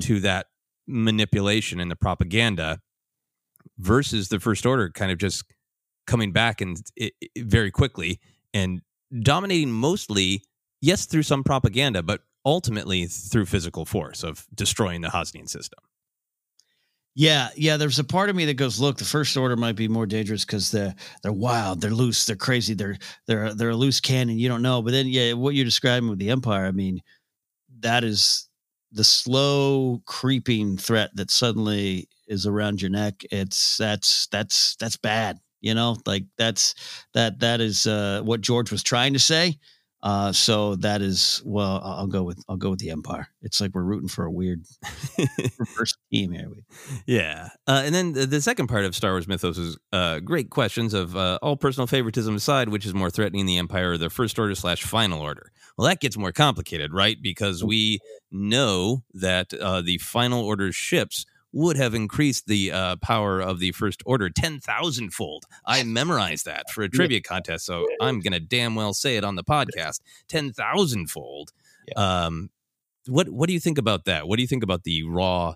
to that manipulation and the propaganda versus the First Order kind of just coming back and very quickly and dominating mostly, yes, through some propaganda, but ultimately through physical force of destroying the Hosnian system. Yeah. There's a part of me that goes, look, the First Order might be more dangerous because they're wild, they're loose, they're crazy, they're a loose cannon. You don't know. But then, yeah, what you're describing with the Empire, I mean, that is the slow creeping threat that suddenly is around your neck. That's bad. You know, like that is what George was trying to say. So that is, well, I'll go with the Empire. It's like we're rooting for a weird reverse team here. Yeah. And then the second part of Star Wars mythos is great questions of all personal favoritism aside, which is more threatening, the Empire or the First Order / Final Order. Well, that gets more complicated, right? Because we know that the Final Order ships would have increased the power of the First Order 10,000-fold. I memorized that for a trivia contest, so I'm going to damn well say it on the podcast. 10,000-fold. Yeah. What do you think about that? What do you think about the raw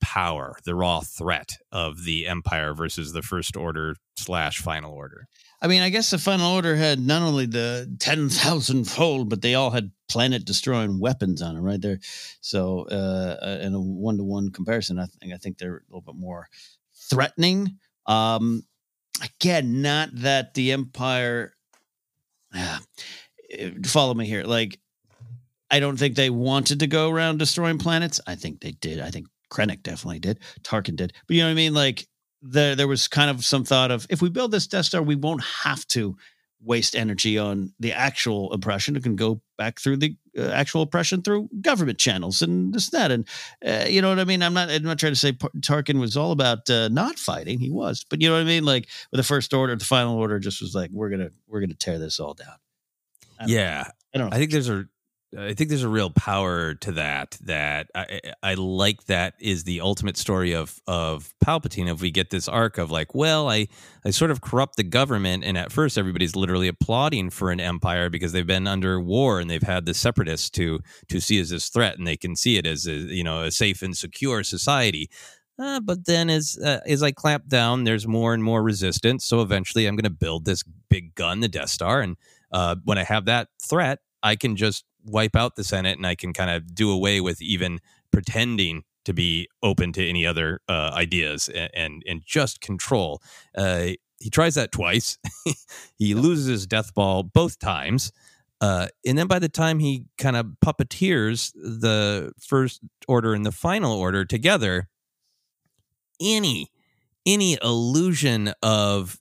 power, the raw threat of the Empire versus the First Order / Final Order? I mean, I guess the Final Order had not only the 10,000-fold, but they all had planet-destroying weapons on it, right there. So, in a one-to-one comparison, I think they're a little bit more threatening. Again, not that the Empire. Follow me here. Like, I don't think they wanted to go around destroying planets. I think they did. I think Krennic definitely did. Tarkin did. But you know what I mean, like. There was kind of some thought of, if we build this Death Star, we won't have to waste energy on the actual oppression. It can go back through the actual oppression through government channels and this, that. And you know what I mean? I'm not trying to say Tarkin was all about not fighting. He was. But you know what I mean? Like with the First Order, the Final Order just was like, we're going to tear this all down. I don't know. I think there's a real power to that I like that is the ultimate story of Palpatine. If we get this arc of like, well, I sort of corrupt the government. And at first everybody's literally applauding for an empire because they've been under war and they've had the separatists to see as this threat. And they can see it as a safe and secure society. But then as I clamp down, there's more and more resistance. So eventually I'm going to build this big gun, the Death Star. And when I have that threat, I can just wipe out the Senate and I can kind of do away with even pretending to be open to any other ideas and just control. He tries that twice. He loses his death ball both times. And then by the time he kind of puppeteers the First Order and the Final Order together, any illusion of,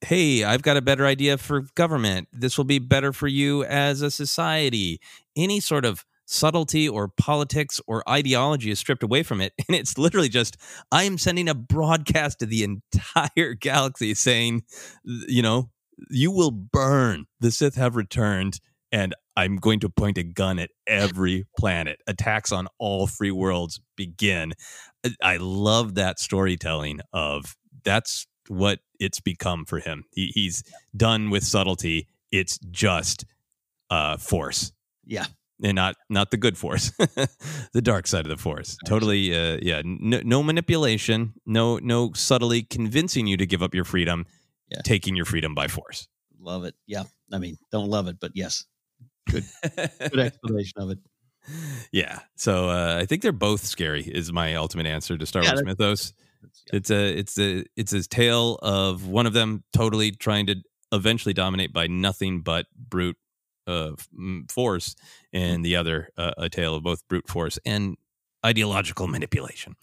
hey, I've got a better idea for government. This will be better for you as a society. Any sort of subtlety or politics or ideology is stripped away from it. And it's literally just, I am sending a broadcast to the entire galaxy saying, you know, you will burn. The Sith have returned, and I'm going to point a gun at every planet. Attacks on all free worlds begin. I love that storytelling of that's what it's become for him. He's done with subtlety. It's just force. Yeah. And not the good force, the dark side of the force. Totally. No manipulation. No subtly convincing you to give up your freedom. Yeah. Taking your freedom by force. Love it. Yeah. I mean, don't love it, but yes. Good explanation of it. Yeah. So I think they're both scary is my ultimate answer to Star Wars mythos. Yeah. It's a tale of one of them totally trying to eventually dominate by nothing but brute force, and the other a tale of both brute force and ideological manipulation.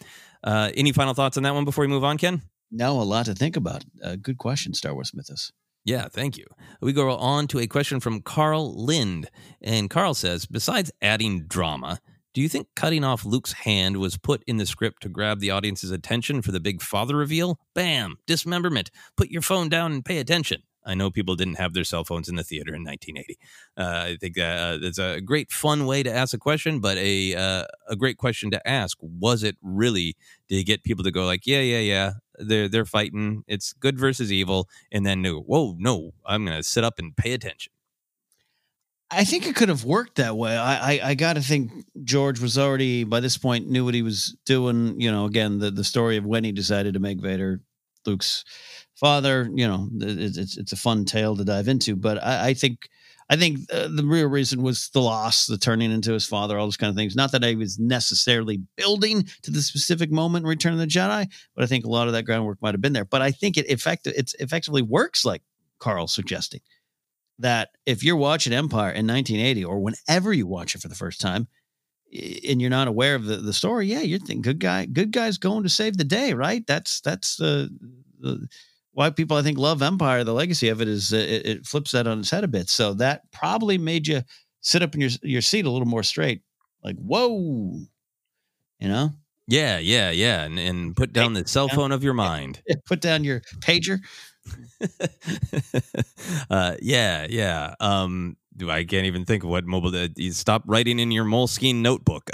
Any final thoughts on that one before we move on, Ken? No, a lot to think about. Good question, Star Wars mythos. Yeah, thank you. We go on to a question from Carl Lind. And Carl says, besides adding drama, do you think cutting off Luke's hand was put in the script to grab the audience's attention for the big father reveal? Bam! Dismemberment. Put your phone down and pay attention. I know people didn't have their cell phones in the theater in 1980. I think that's a great fun way to ask a question, but a great question to ask. Was it really, did you get people to go like, yeah, they're fighting. It's good versus evil. And then, whoa, no, I'm going to sit up and pay attention. I think it could have worked that way. I got to think George was already, by this point, knew what he was doing. Again, the story of when he decided to make Vader Luke's father, it's a fun tale to dive into, but I think the real reason was the loss, the turning into his father, all those kind of things. Not that I was necessarily building to the specific moment in Return of the Jedi, but I think a lot of that groundwork might have been there. But I think it effectively works like Carl's suggesting, that if you're watching Empire in 1980 or whenever you watch it for the first time, and you're not aware of the story, you're thinking good guy's going to save the day, right? That's why people, I think, love Empire. The legacy of it is it flips that on its head a bit. So that probably made you sit up in your seat a little more straight, like, whoa, Yeah. And put down the cell phone of your mind. Put down your pager. Yeah. I can't even think of what mobile. You stop writing in your Moleskine notebook.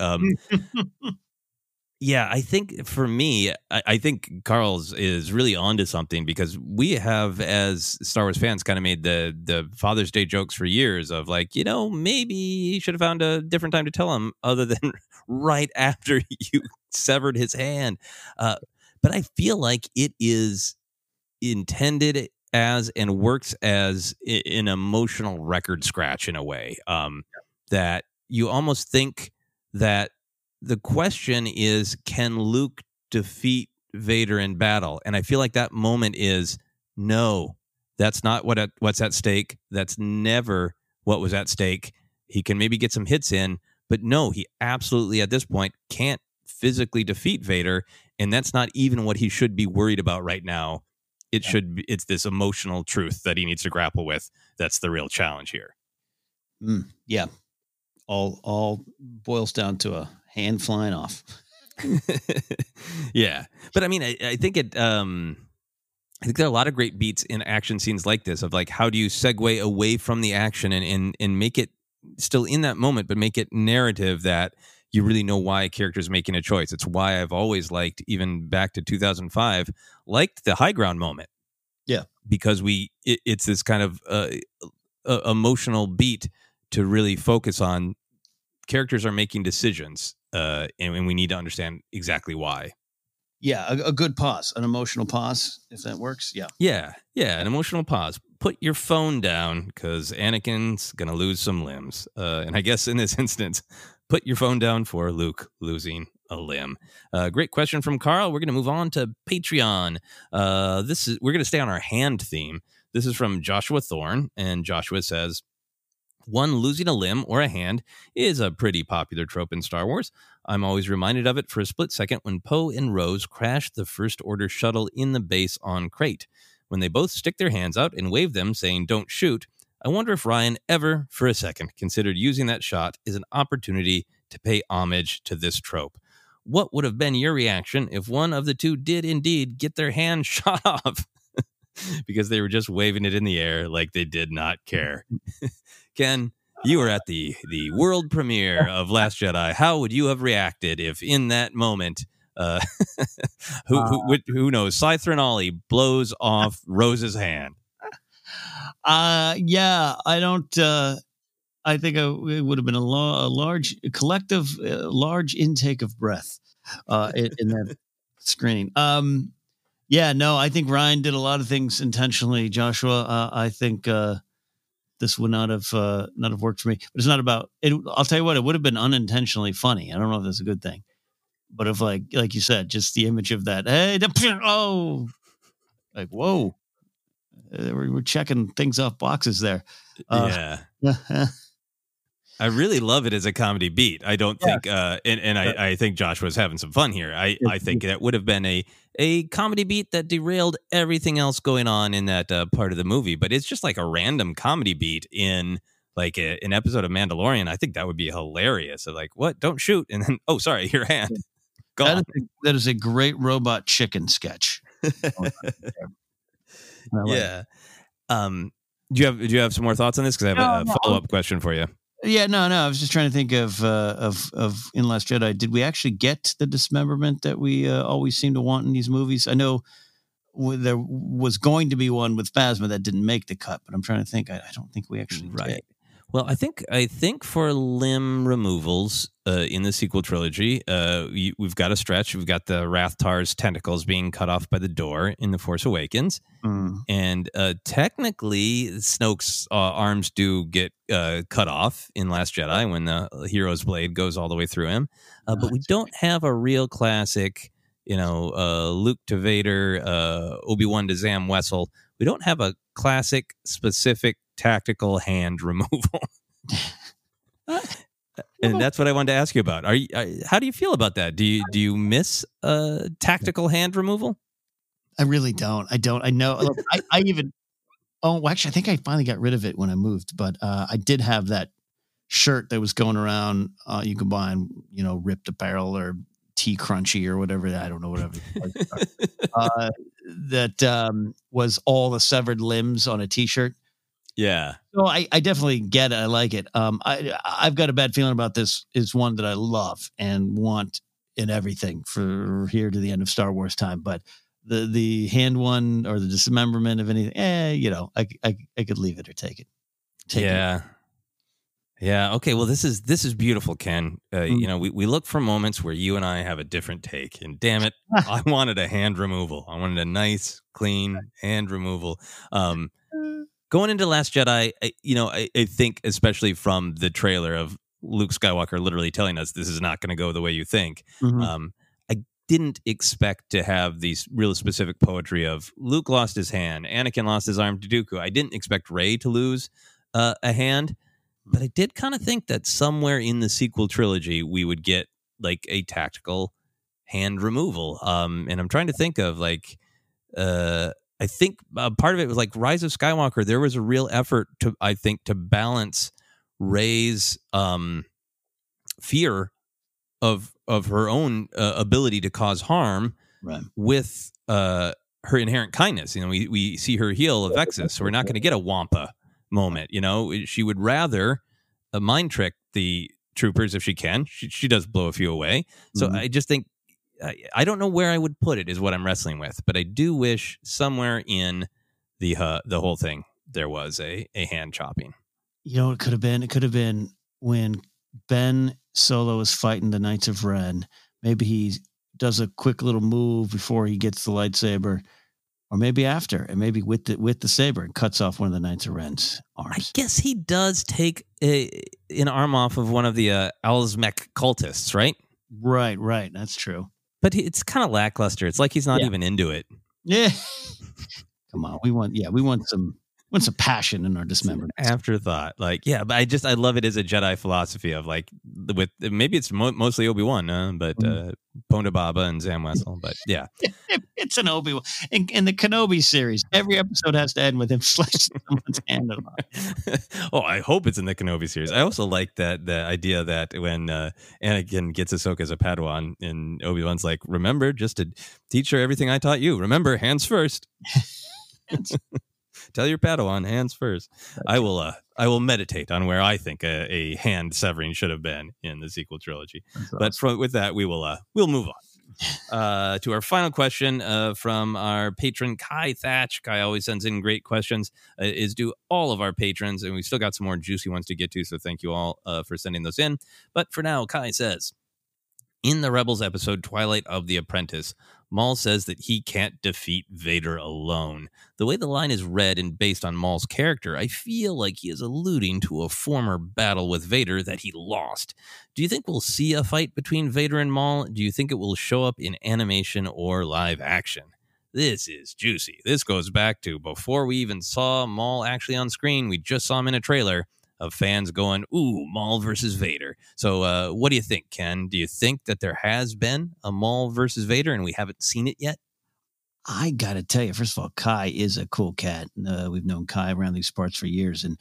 Yeah, I think for me, I think Carl's is really onto something, because we have, as Star Wars fans, kind of made the Father's Day jokes for years of like, maybe he should have found a different time to tell him other than right after you severed his hand. But I feel like it is intended as and works as an emotional record scratch in a way, that you almost think that the question is, can Luke defeat Vader in battle? And I feel like that moment is, no, that's not what's at stake. That's never what was at stake. He can maybe get some hits in, but no, he absolutely at this point can't physically defeat Vader. And that's not even what he should be worried about right now. It should be, it's this emotional truth that he needs to grapple with. That's the real challenge here. Yeah. All boils down to a hand flying off. Yeah. But I mean, I think it, I think there are a lot of great beats in action scenes like this of like, how do you segue away from the action and make it still in that moment, but make it narrative that you really know why a character is making a choice. It's why I've always liked, even back to 2005, liked the high ground moment. Yeah. Because it's this kind of emotional beat to really focus on. Characters are making decisions, and we need to understand exactly why. Yeah, a good pause, an emotional pause, if that works. Yeah, an emotional pause. Put your phone down, because Anakin's going to lose some limbs. And I guess in this instance, put your phone down for Luke losing a limb. Great question from Carl. We're going to move on to Patreon. We're going to stay on our hand theme. This is from Joshua Thorne, and Joshua says, one losing a limb or a hand is a pretty popular trope in Star Wars. I'm always reminded of it for a split second when Poe and Rose crash the First Order shuttle in the base on Crate. When they both stick their hands out and wave them, saying, don't shoot, I wonder if Ryan ever, for a second, considered using that shot as an opportunity to pay homage to this trope. What would have been your reaction if one of the two did indeed get their hand shot off? Because they were just waving it in the air like they did not care. Ken, you were at the world premiere of Last Jedi. How would you have reacted if in that moment Who knows? Sly Thrinoli blows off Rose's hand. Yeah, I don't. I think it would have been a large intake of breath in that screen. Yeah, no, I think Ryan did a lot of things intentionally, Joshua. I think this would not have worked for me. But it's not about it. I'll tell you what, it would have been unintentionally funny. I don't know if that's a good thing. But if like you said, just the image of that, hey, whoa, we're checking things off boxes there. Yeah. I really love it as a comedy beat. I don't think, I think Joshua's having some fun here. I think that would have been a comedy beat that derailed everything else going on in that part of the movie. But it's just like a random comedy beat in like an episode of Mandalorian. I think that would be hilarious. So like, what? Don't shoot. And then, oh, sorry, your hand. Gone. That is a great robot chicken sketch. Yeah. Do you have some more thoughts on this? Because I have a follow-up question for you. Yeah, no. I was just trying to think of In Last Jedi. Did we actually get the dismemberment that we always seem to want in these movies? I know there was going to be one with Phasma that didn't make the cut, but I'm trying to think. I don't think we actually did. Well, I think for limb removals in the sequel trilogy, we've got a stretch. We've got the Rathtar's tentacles being cut off by the door in The Force Awakens. Mm. And technically, Snoke's arms do get cut off in Last Jedi when the hero's blade goes all the way through him. But we don't have a real classic, Luke to Vader, Obi-Wan to Zam Wessel. We don't have a classic, specific, tactical hand removal. And that's what I wanted to ask you about. How do you feel about that? Do you miss tactical hand removal? I really don't. I know. Look, I think I finally got rid of it when I moved, but I did have that shirt that was going around. You could buy on, Ripped Apparel or Tea Crunchy or whatever. I don't know, whatever. That was all the severed limbs on a t-shirt. Yeah. So I definitely get it. I like it. I've got a bad feeling about this. It's one that I love and want in everything for here to the end of Star Wars time. But the hand one or the dismemberment of anything, I could leave it or take it. Yeah. Okay. Well, this is beautiful, Ken. Mm-hmm. We look for moments where you and I have a different take, and damn it, I wanted a hand removal. I wanted a nice, clean hand removal. Going into Last Jedi, I think, especially from the trailer of Luke Skywalker literally telling us this is not going to go the way you think, mm-hmm. I didn't expect to have these real specific poetry of Luke lost his hand, Anakin lost his arm to Dooku. I didn't expect Rey to lose a hand, but I did kind of think that somewhere in the sequel trilogy we would get like a tactical hand removal. And I'm trying to think of I think part of it was like Rise of Skywalker. There was a real effort to balance Rey's fear of her own ability to cause harm with her inherent kindness. We see her heal of Exis, so we're not going to get a Wampa moment. She would rather mind trick the troopers if she can. She does blow a few away. Mm-hmm. So I just think, I don't know where I would put it is what I'm wrestling with, but I do wish somewhere in the whole thing there was a hand chopping. It could have been. It could have been when Ben Solo is fighting the Knights of Ren. Maybe he does a quick little move before he gets the lightsaber, or maybe after, and maybe with the saber and cuts off one of the Knights of Ren's arms. I guess he does take an arm off of one of the Alzmec cultists, right? Right. That's true. But it's kind of lackluster. It's like he's not even into it. Yeah. Come on. We want some passion in our dismemberment. Afterthought. But I love it as a Jedi philosophy of maybe it's mostly Obi-Wan, Ponda Baba and Zam Wessel, but yeah. It's an Obi-Wan. In the Kenobi series, every episode has to end with him slashing someone's hand off. Oh, I hope it's in the Kenobi series. I also like that the idea that when Anakin gets Ahsoka as a Padawan and Obi-Wan's like, remember just to teach her everything I taught you. Remember, hands first. Tell your Padawan, hands first. I will meditate on where I think a hand severing should have been in the sequel trilogy. That's awesome. But with that, we'll move on. to our final question from our patron Kai Thatch. Kai always sends in great questions, is due all of our patrons, and we've still got some more juicy ones to get to, so thank you all for sending those in. But for now, Kai says, in the Rebels episode Twilight of the Apprentice, Maul says that he can't defeat Vader alone. The way the line is read and based on Maul's character, I feel like he is alluding to a former battle with Vader that he lost. Do you think we'll see a fight between Vader and Maul? Do you think it will show up in animation or live action? This is juicy. This goes back to before we even saw Maul actually on screen. We just saw him in a trailer of fans going, ooh, Maul versus Vader. So what do you think, Ken? Do you think that there has been a Maul versus Vader and we haven't seen it yet? I got to tell you, first of all, Kai is a cool cat. We've known Kai around these parts for years, and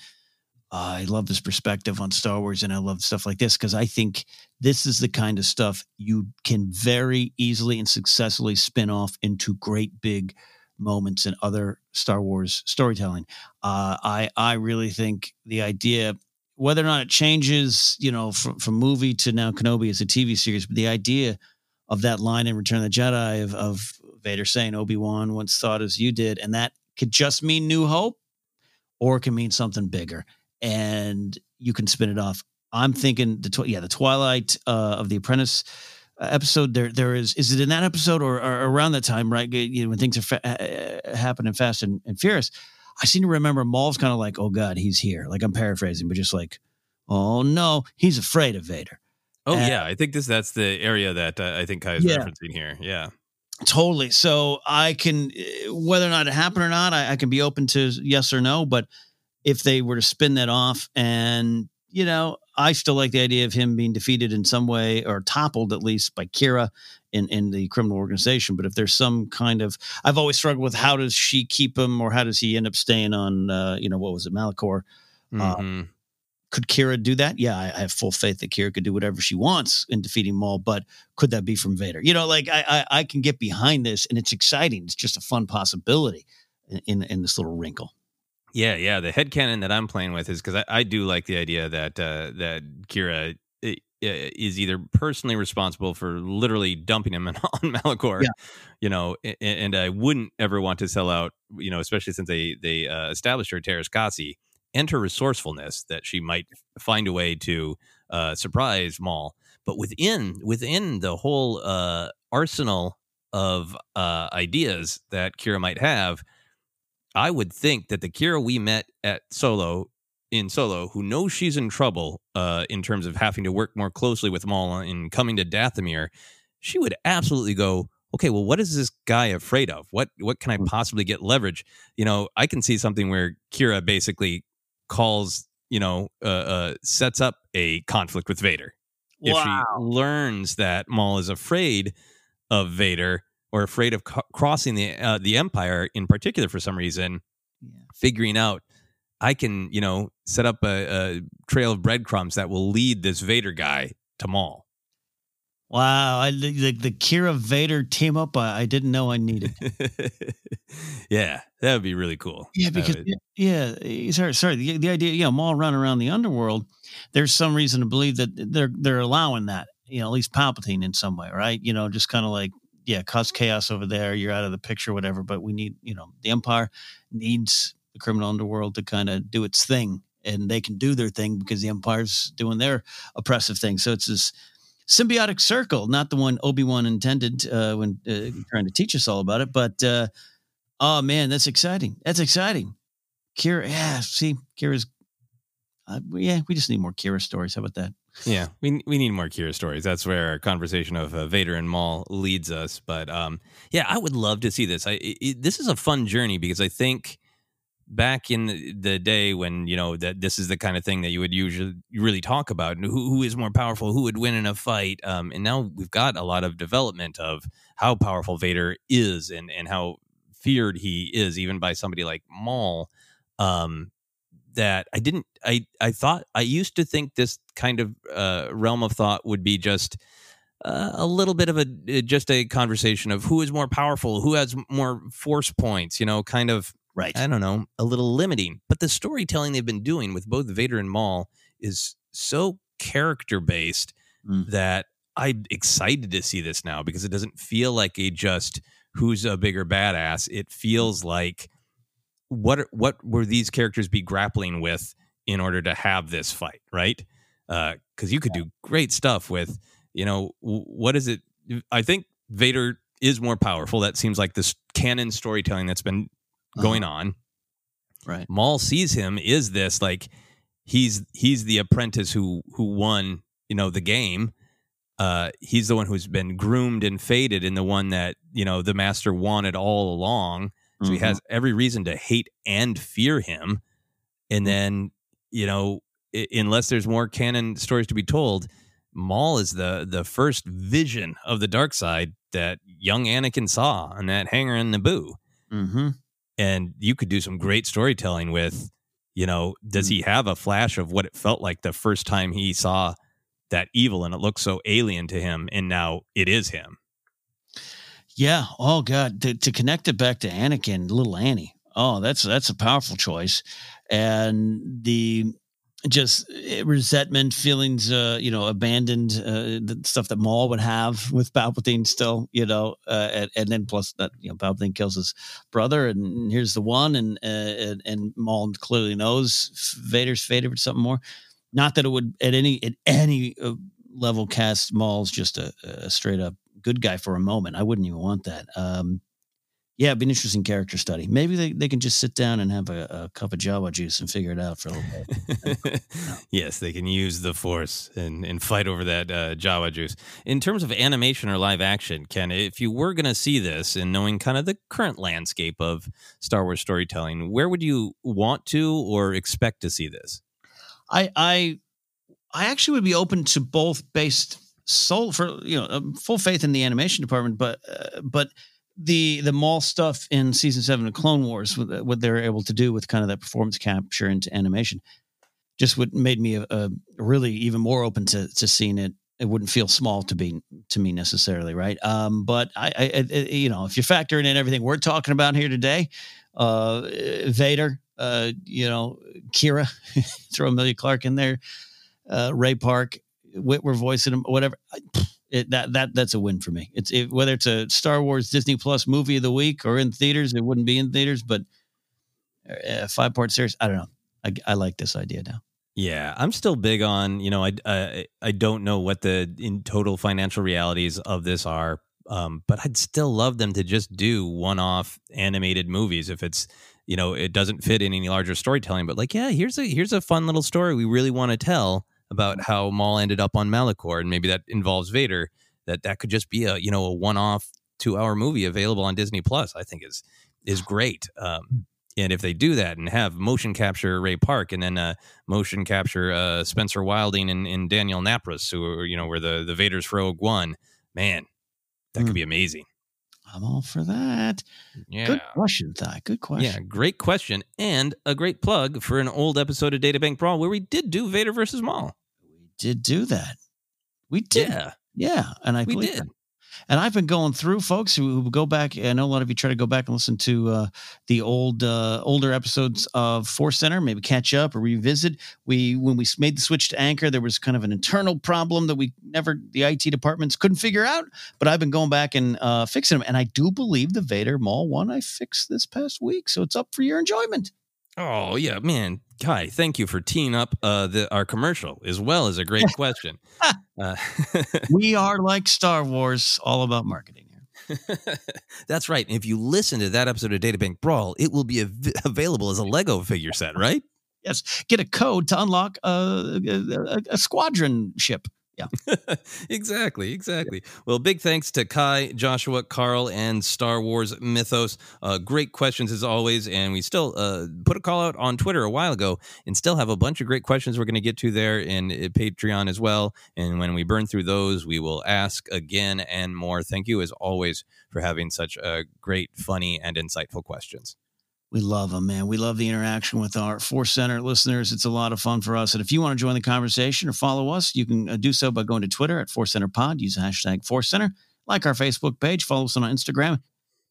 I love his perspective on Star Wars, and I love stuff like this because I think this is the kind of stuff you can very easily and successfully spin off into great big moments in other Star Wars storytelling. I really think the idea, whether or not it changes, you know, from movie to now Kenobi as a TV series, but the idea of that line in Return of the Jedi of Vader saying Obi-Wan once thought as you did, and that could just mean New Hope, or it can mean something bigger, and you can spin it off. I'm thinking the Twilight of the Apprentice episode. There is it in that episode or around that time, right? You know, when things are happening fast and furious, I seem to remember Maul's kind of like, oh God, he's here. Like, I'm paraphrasing, but just like, oh no, he's afraid of Vader. Oh yeah. I think that's the area that I think Kai is referencing here. Yeah, totally. So I can, whether or not it happened or not, I can be open to yes or no, but if they were to spin that off, and you know, I still like the idea of him being defeated in some way, or toppled at least, by Kira in the criminal organization. But if there's some kind of, I've always struggled with how does she keep him, or how does he end up staying on, what was it, Malachor? Mm-hmm. Could Kira do that? Yeah, I have full faith that Kira could do whatever she wants in defeating Maul, but could that be from Vader? You know, like I can get behind this, and it's exciting. It's just a fun possibility in this little wrinkle. Yeah. The headcanon that I'm playing with is because I do like the idea that that Kira is either personally responsible for literally dumping him on Malachor, you know, and I wouldn't ever want to sell out, you know, especially since they established her Teras Kasi and her resourcefulness that she might find a way to surprise Maul. But within the whole arsenal of ideas that Kira might have, I would think that the Kira we met in Solo, who knows she's in trouble in terms of having to work more closely with Maul and coming to Dathomir, she would absolutely go, okay, well, what is this guy afraid of? What can I possibly get leverage? You know, I can see something where Kira basically calls, you know, sets up a conflict with Vader. Wow. If she learns that Maul is afraid of Vader, or afraid of crossing the Empire in particular for some reason, figuring out, I can, you know, set up a trail of breadcrumbs that will lead this Vader guy to Maul. Wow. The Kira Vader team up, I didn't know I needed. Yeah, that would be really cool. Yeah, because, the idea, Maul run around the underworld, there's some reason to believe that they're allowing that, you know, at least Palpatine in some way, right? You know, just kind of like, cause chaos over there. You're out of the picture, whatever. But we need, you know, the Empire needs the criminal underworld to kind of do its thing, and they can do their thing because the Empire's doing their oppressive thing. So it's this symbiotic circle, not the one Obi-Wan intended when trying to teach us all about it. But oh man, that's exciting. Kira, Kira's. We just need more Kira stories. How about that? Yeah, we need more Kira stories. That's where our conversation of Vader and Maul leads us. But I would love to see this. This is a fun journey because I think back in the day when, you know, that this is the kind of thing that you would usually really talk about, and who is more powerful, who would win in a fight. And now we've got a lot of development of how powerful Vader is and how feared he is, even by somebody like Maul. That I didn't, I thought, I used to think this kind of realm of thought would be just a little bit of a conversation of who is more powerful, who has more force points, you know, kind of, right. I don't know, a little limiting. But the storytelling they've been doing with both Vader and Maul is so character-based that I'm excited to see this now because it doesn't feel like a just who's a bigger badass. It feels like what were these characters be grappling with in order to have this fight, right? Because you could do great stuff with, you know, what is it? I think Vader is more powerful. That seems like this canon storytelling that's been going on. Right. Maul sees him is this like he's the apprentice who won, you know, the game. He's the one who's been groomed and fated and the one that, you know, the master wanted all along. So he has every reason to hate and fear him. And then, you know, unless there's more canon stories to be told, Maul is the first vision of the dark side that young Anakin saw on that hangar in Naboo. And you could do some great storytelling with, you know, does he have a flash of what it felt like the first time he saw that evil and it looked so alien to him and now it is him. Yeah. Oh God. To connect it back to Anakin, little Annie. Oh, that's a powerful choice. And the just resentment, feelings, you know, abandoned, the stuff that Maul would have with Palpatine still, you know, and then plus that, you know, Palpatine kills his brother and here's the one and Maul clearly knows Vader's fated for something more. Not that it would at any level cast Maul's just a straight up good guy for a moment. I wouldn't even want that. Yeah, it'd be an interesting character study. Maybe they can just sit down and have a cup of Jawa juice and figure it out for a little bit. Yes, they can use the Force and fight over that Jawa juice. In terms of animation or live action, Ken, if you were going to see this and knowing kind of the current landscape of Star Wars storytelling, where would you want to or expect to see this? I actually would be open to both based soul for, you know, full faith in the animation department, but the Maul stuff in season 7 of Clone Wars, with what they're able to do with kind of that performance capture into animation, just would made me really even more open to seeing it. It wouldn't feel small to me necessarily. Right. But I you know, if you're factoring in everything we're talking about here today, Vader, you know, Kira, throw Amelia Clark in there, Ray Park, Whitwer voicing him, whatever. That's a win for me. It's whether it's a Star Wars Disney Plus movie of the week or in theaters. It wouldn't be in theaters, but a 5-part series. I don't know. I like this idea now. Yeah, I'm still big on, you know, I don't know what the in total financial realities of this are, but I'd still love them to just do one-off animated movies if it's, you know, it doesn't fit in any larger storytelling, but like, yeah, here's a fun little story we really want to tell about how Maul ended up on Malachor, and maybe that involves Vader. That could just be a, you know, a one-off 2-hour movie available on Disney Plus. I think is great. And if they do that and have motion capture Ray Park and then motion capture Spencer Wilding and Daniel Napras, who are, you know, were the Vaders for Rogue One, man, that could be amazing. I'm all for that. Yeah. Good question, Ty. Good question. Yeah, great question. And a great plug for an old episode of Data Bank Brawl where we did do Vader versus Maul. We did do that. We did. Yeah. And we did. And I've been going through, folks, who go back. I know a lot of you try to go back and listen to the older episodes of Force Center, maybe catch up or revisit. When we made the switch to Anchor, there was kind of an internal problem that the IT departments couldn't figure out. But I've been going back and fixing them. And I do believe the Vader Maul one I fixed this past week. So it's up for your enjoyment. Oh, yeah, man. Kai, thank you for teeing up our commercial as well as a great question. We are like Star Wars, all about marketing here. That's right. And if you listen to that episode of Data Bank Brawl, it will be available as a Lego figure set, right? Yes. Get a code to unlock a squadron ship. Yeah, exactly. Yeah. Well, big thanks to Kai, Joshua, Carl, and Star Wars Mythos. Great questions as always. And we still put a call out on Twitter a while ago and still have a bunch of great questions we're going to get to there in Patreon as well. And when we burn through those, we will ask again and more. Thank you as always for having such great, funny, and insightful questions. We love them, man. We love the interaction with our Force Center listeners. It's a lot of fun for us. And if you want to join the conversation or follow us, you can do so by going to Twitter at Force Center Pod. Use the hashtag Force Center. Like our Facebook page. Follow us on Instagram.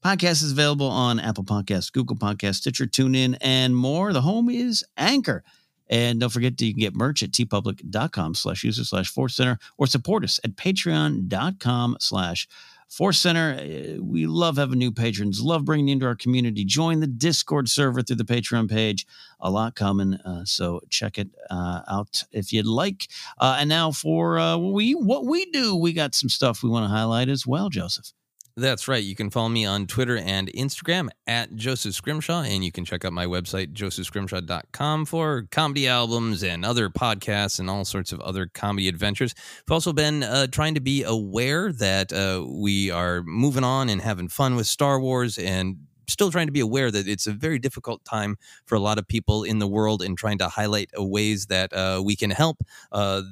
Podcast is available on Apple Podcasts, Google Podcasts, Stitcher, TuneIn, and more. The home is Anchor. And don't forget that you can get merch at tpublic.com/user/Force Center or support us at patreon.com/Force Center. We love having new patrons, love bringing you into our community. Join the Discord server through the Patreon page. A lot coming, so check it out if you'd like. And now for what we do, we got some stuff we want to highlight as well, Joseph. That's right. You can follow me on Twitter and Instagram at Joseph Scrimshaw, and you can check out my website, josephscrimshaw.com, for comedy albums and other podcasts and all sorts of other comedy adventures. We've also been trying to be aware that we are moving on and having fun with Star Wars, and still trying to be aware that it's a very difficult time for a lot of people in the world, and trying to highlight ways that we can help.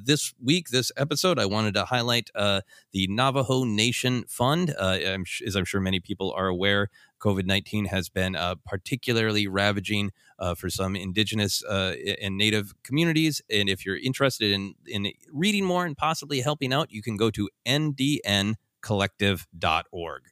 This week, this episode, I wanted to highlight the Navajo Nation Fund. As I'm sure many people are aware, COVID-19 has been particularly ravaging for some indigenous and native communities. And if you're interested in reading more and possibly helping out, you can go to ndncollective.org.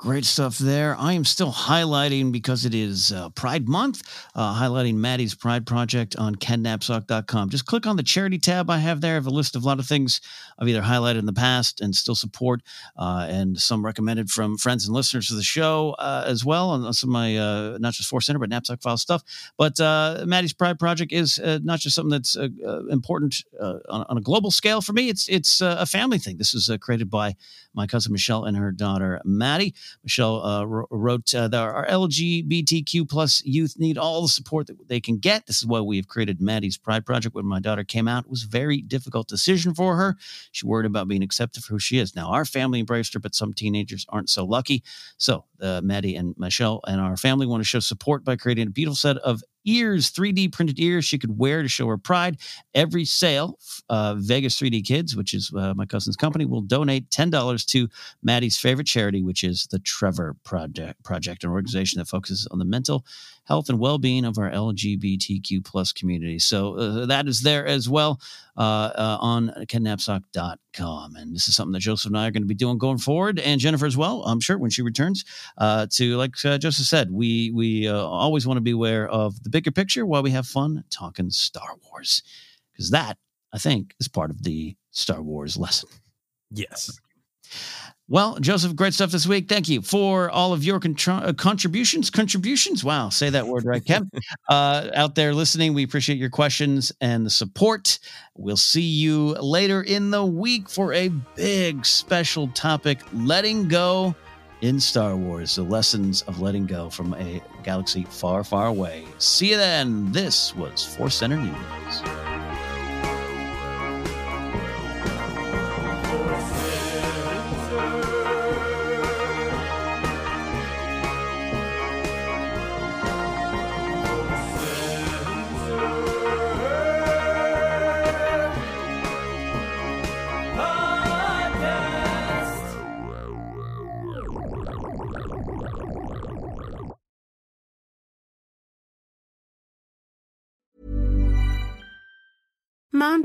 Great stuff there. I am still highlighting, because it is Pride Month, highlighting Maddie's Pride Project on kennapsok.com. Just click on the charity tab I have there. I have a list of a lot of things I've either highlighted in the past and still support, and some recommended from friends and listeners to the show as well, on some of my, not just Force Center, but Knapsack File stuff. But Maddie's Pride Project is not just something that's important on a global scale for me. It's a family thing. This is created by my cousin Michelle and her daughter Maddie. Michelle wrote that our LGBTQ plus youth need all the support that they can get. This is why we have created Maddie's Pride Project. When my daughter came out, it was a very difficult decision for her. She worried about being accepted for who she is. Now, our family embraced her, but some teenagers aren't so lucky. So Maddie and Michelle and our family want to show support by creating a beautiful set of ears, 3D printed ears she could wear to show her pride. Every sale, Vegas 3D Kids, which is my cousin's company, will donate $10 to Maddie's favorite charity, which is the Trevor Project, an organization that focuses on the mental health and well-being of our LGBTQ plus community. So that is there as well on kennapsok.com. And this is something that Joseph and I are going to be doing going forward, and Jennifer as well, I'm sure, when she returns, to, like Joseph said, we always want to be aware of the bigger picture while we have fun talking Star Wars, because that, I think, is part of the Star Wars lesson. Yes. Well, Joseph, great stuff this week. Thank you for all of your contributions. Contributions. Wow. Say that word right, Kev. Out there listening, we appreciate your questions and the support. We'll see you later in the week for a big special topic, letting go in Star Wars, the lessons of letting go from a galaxy far, far away. See you then. This was Force Center News. Mom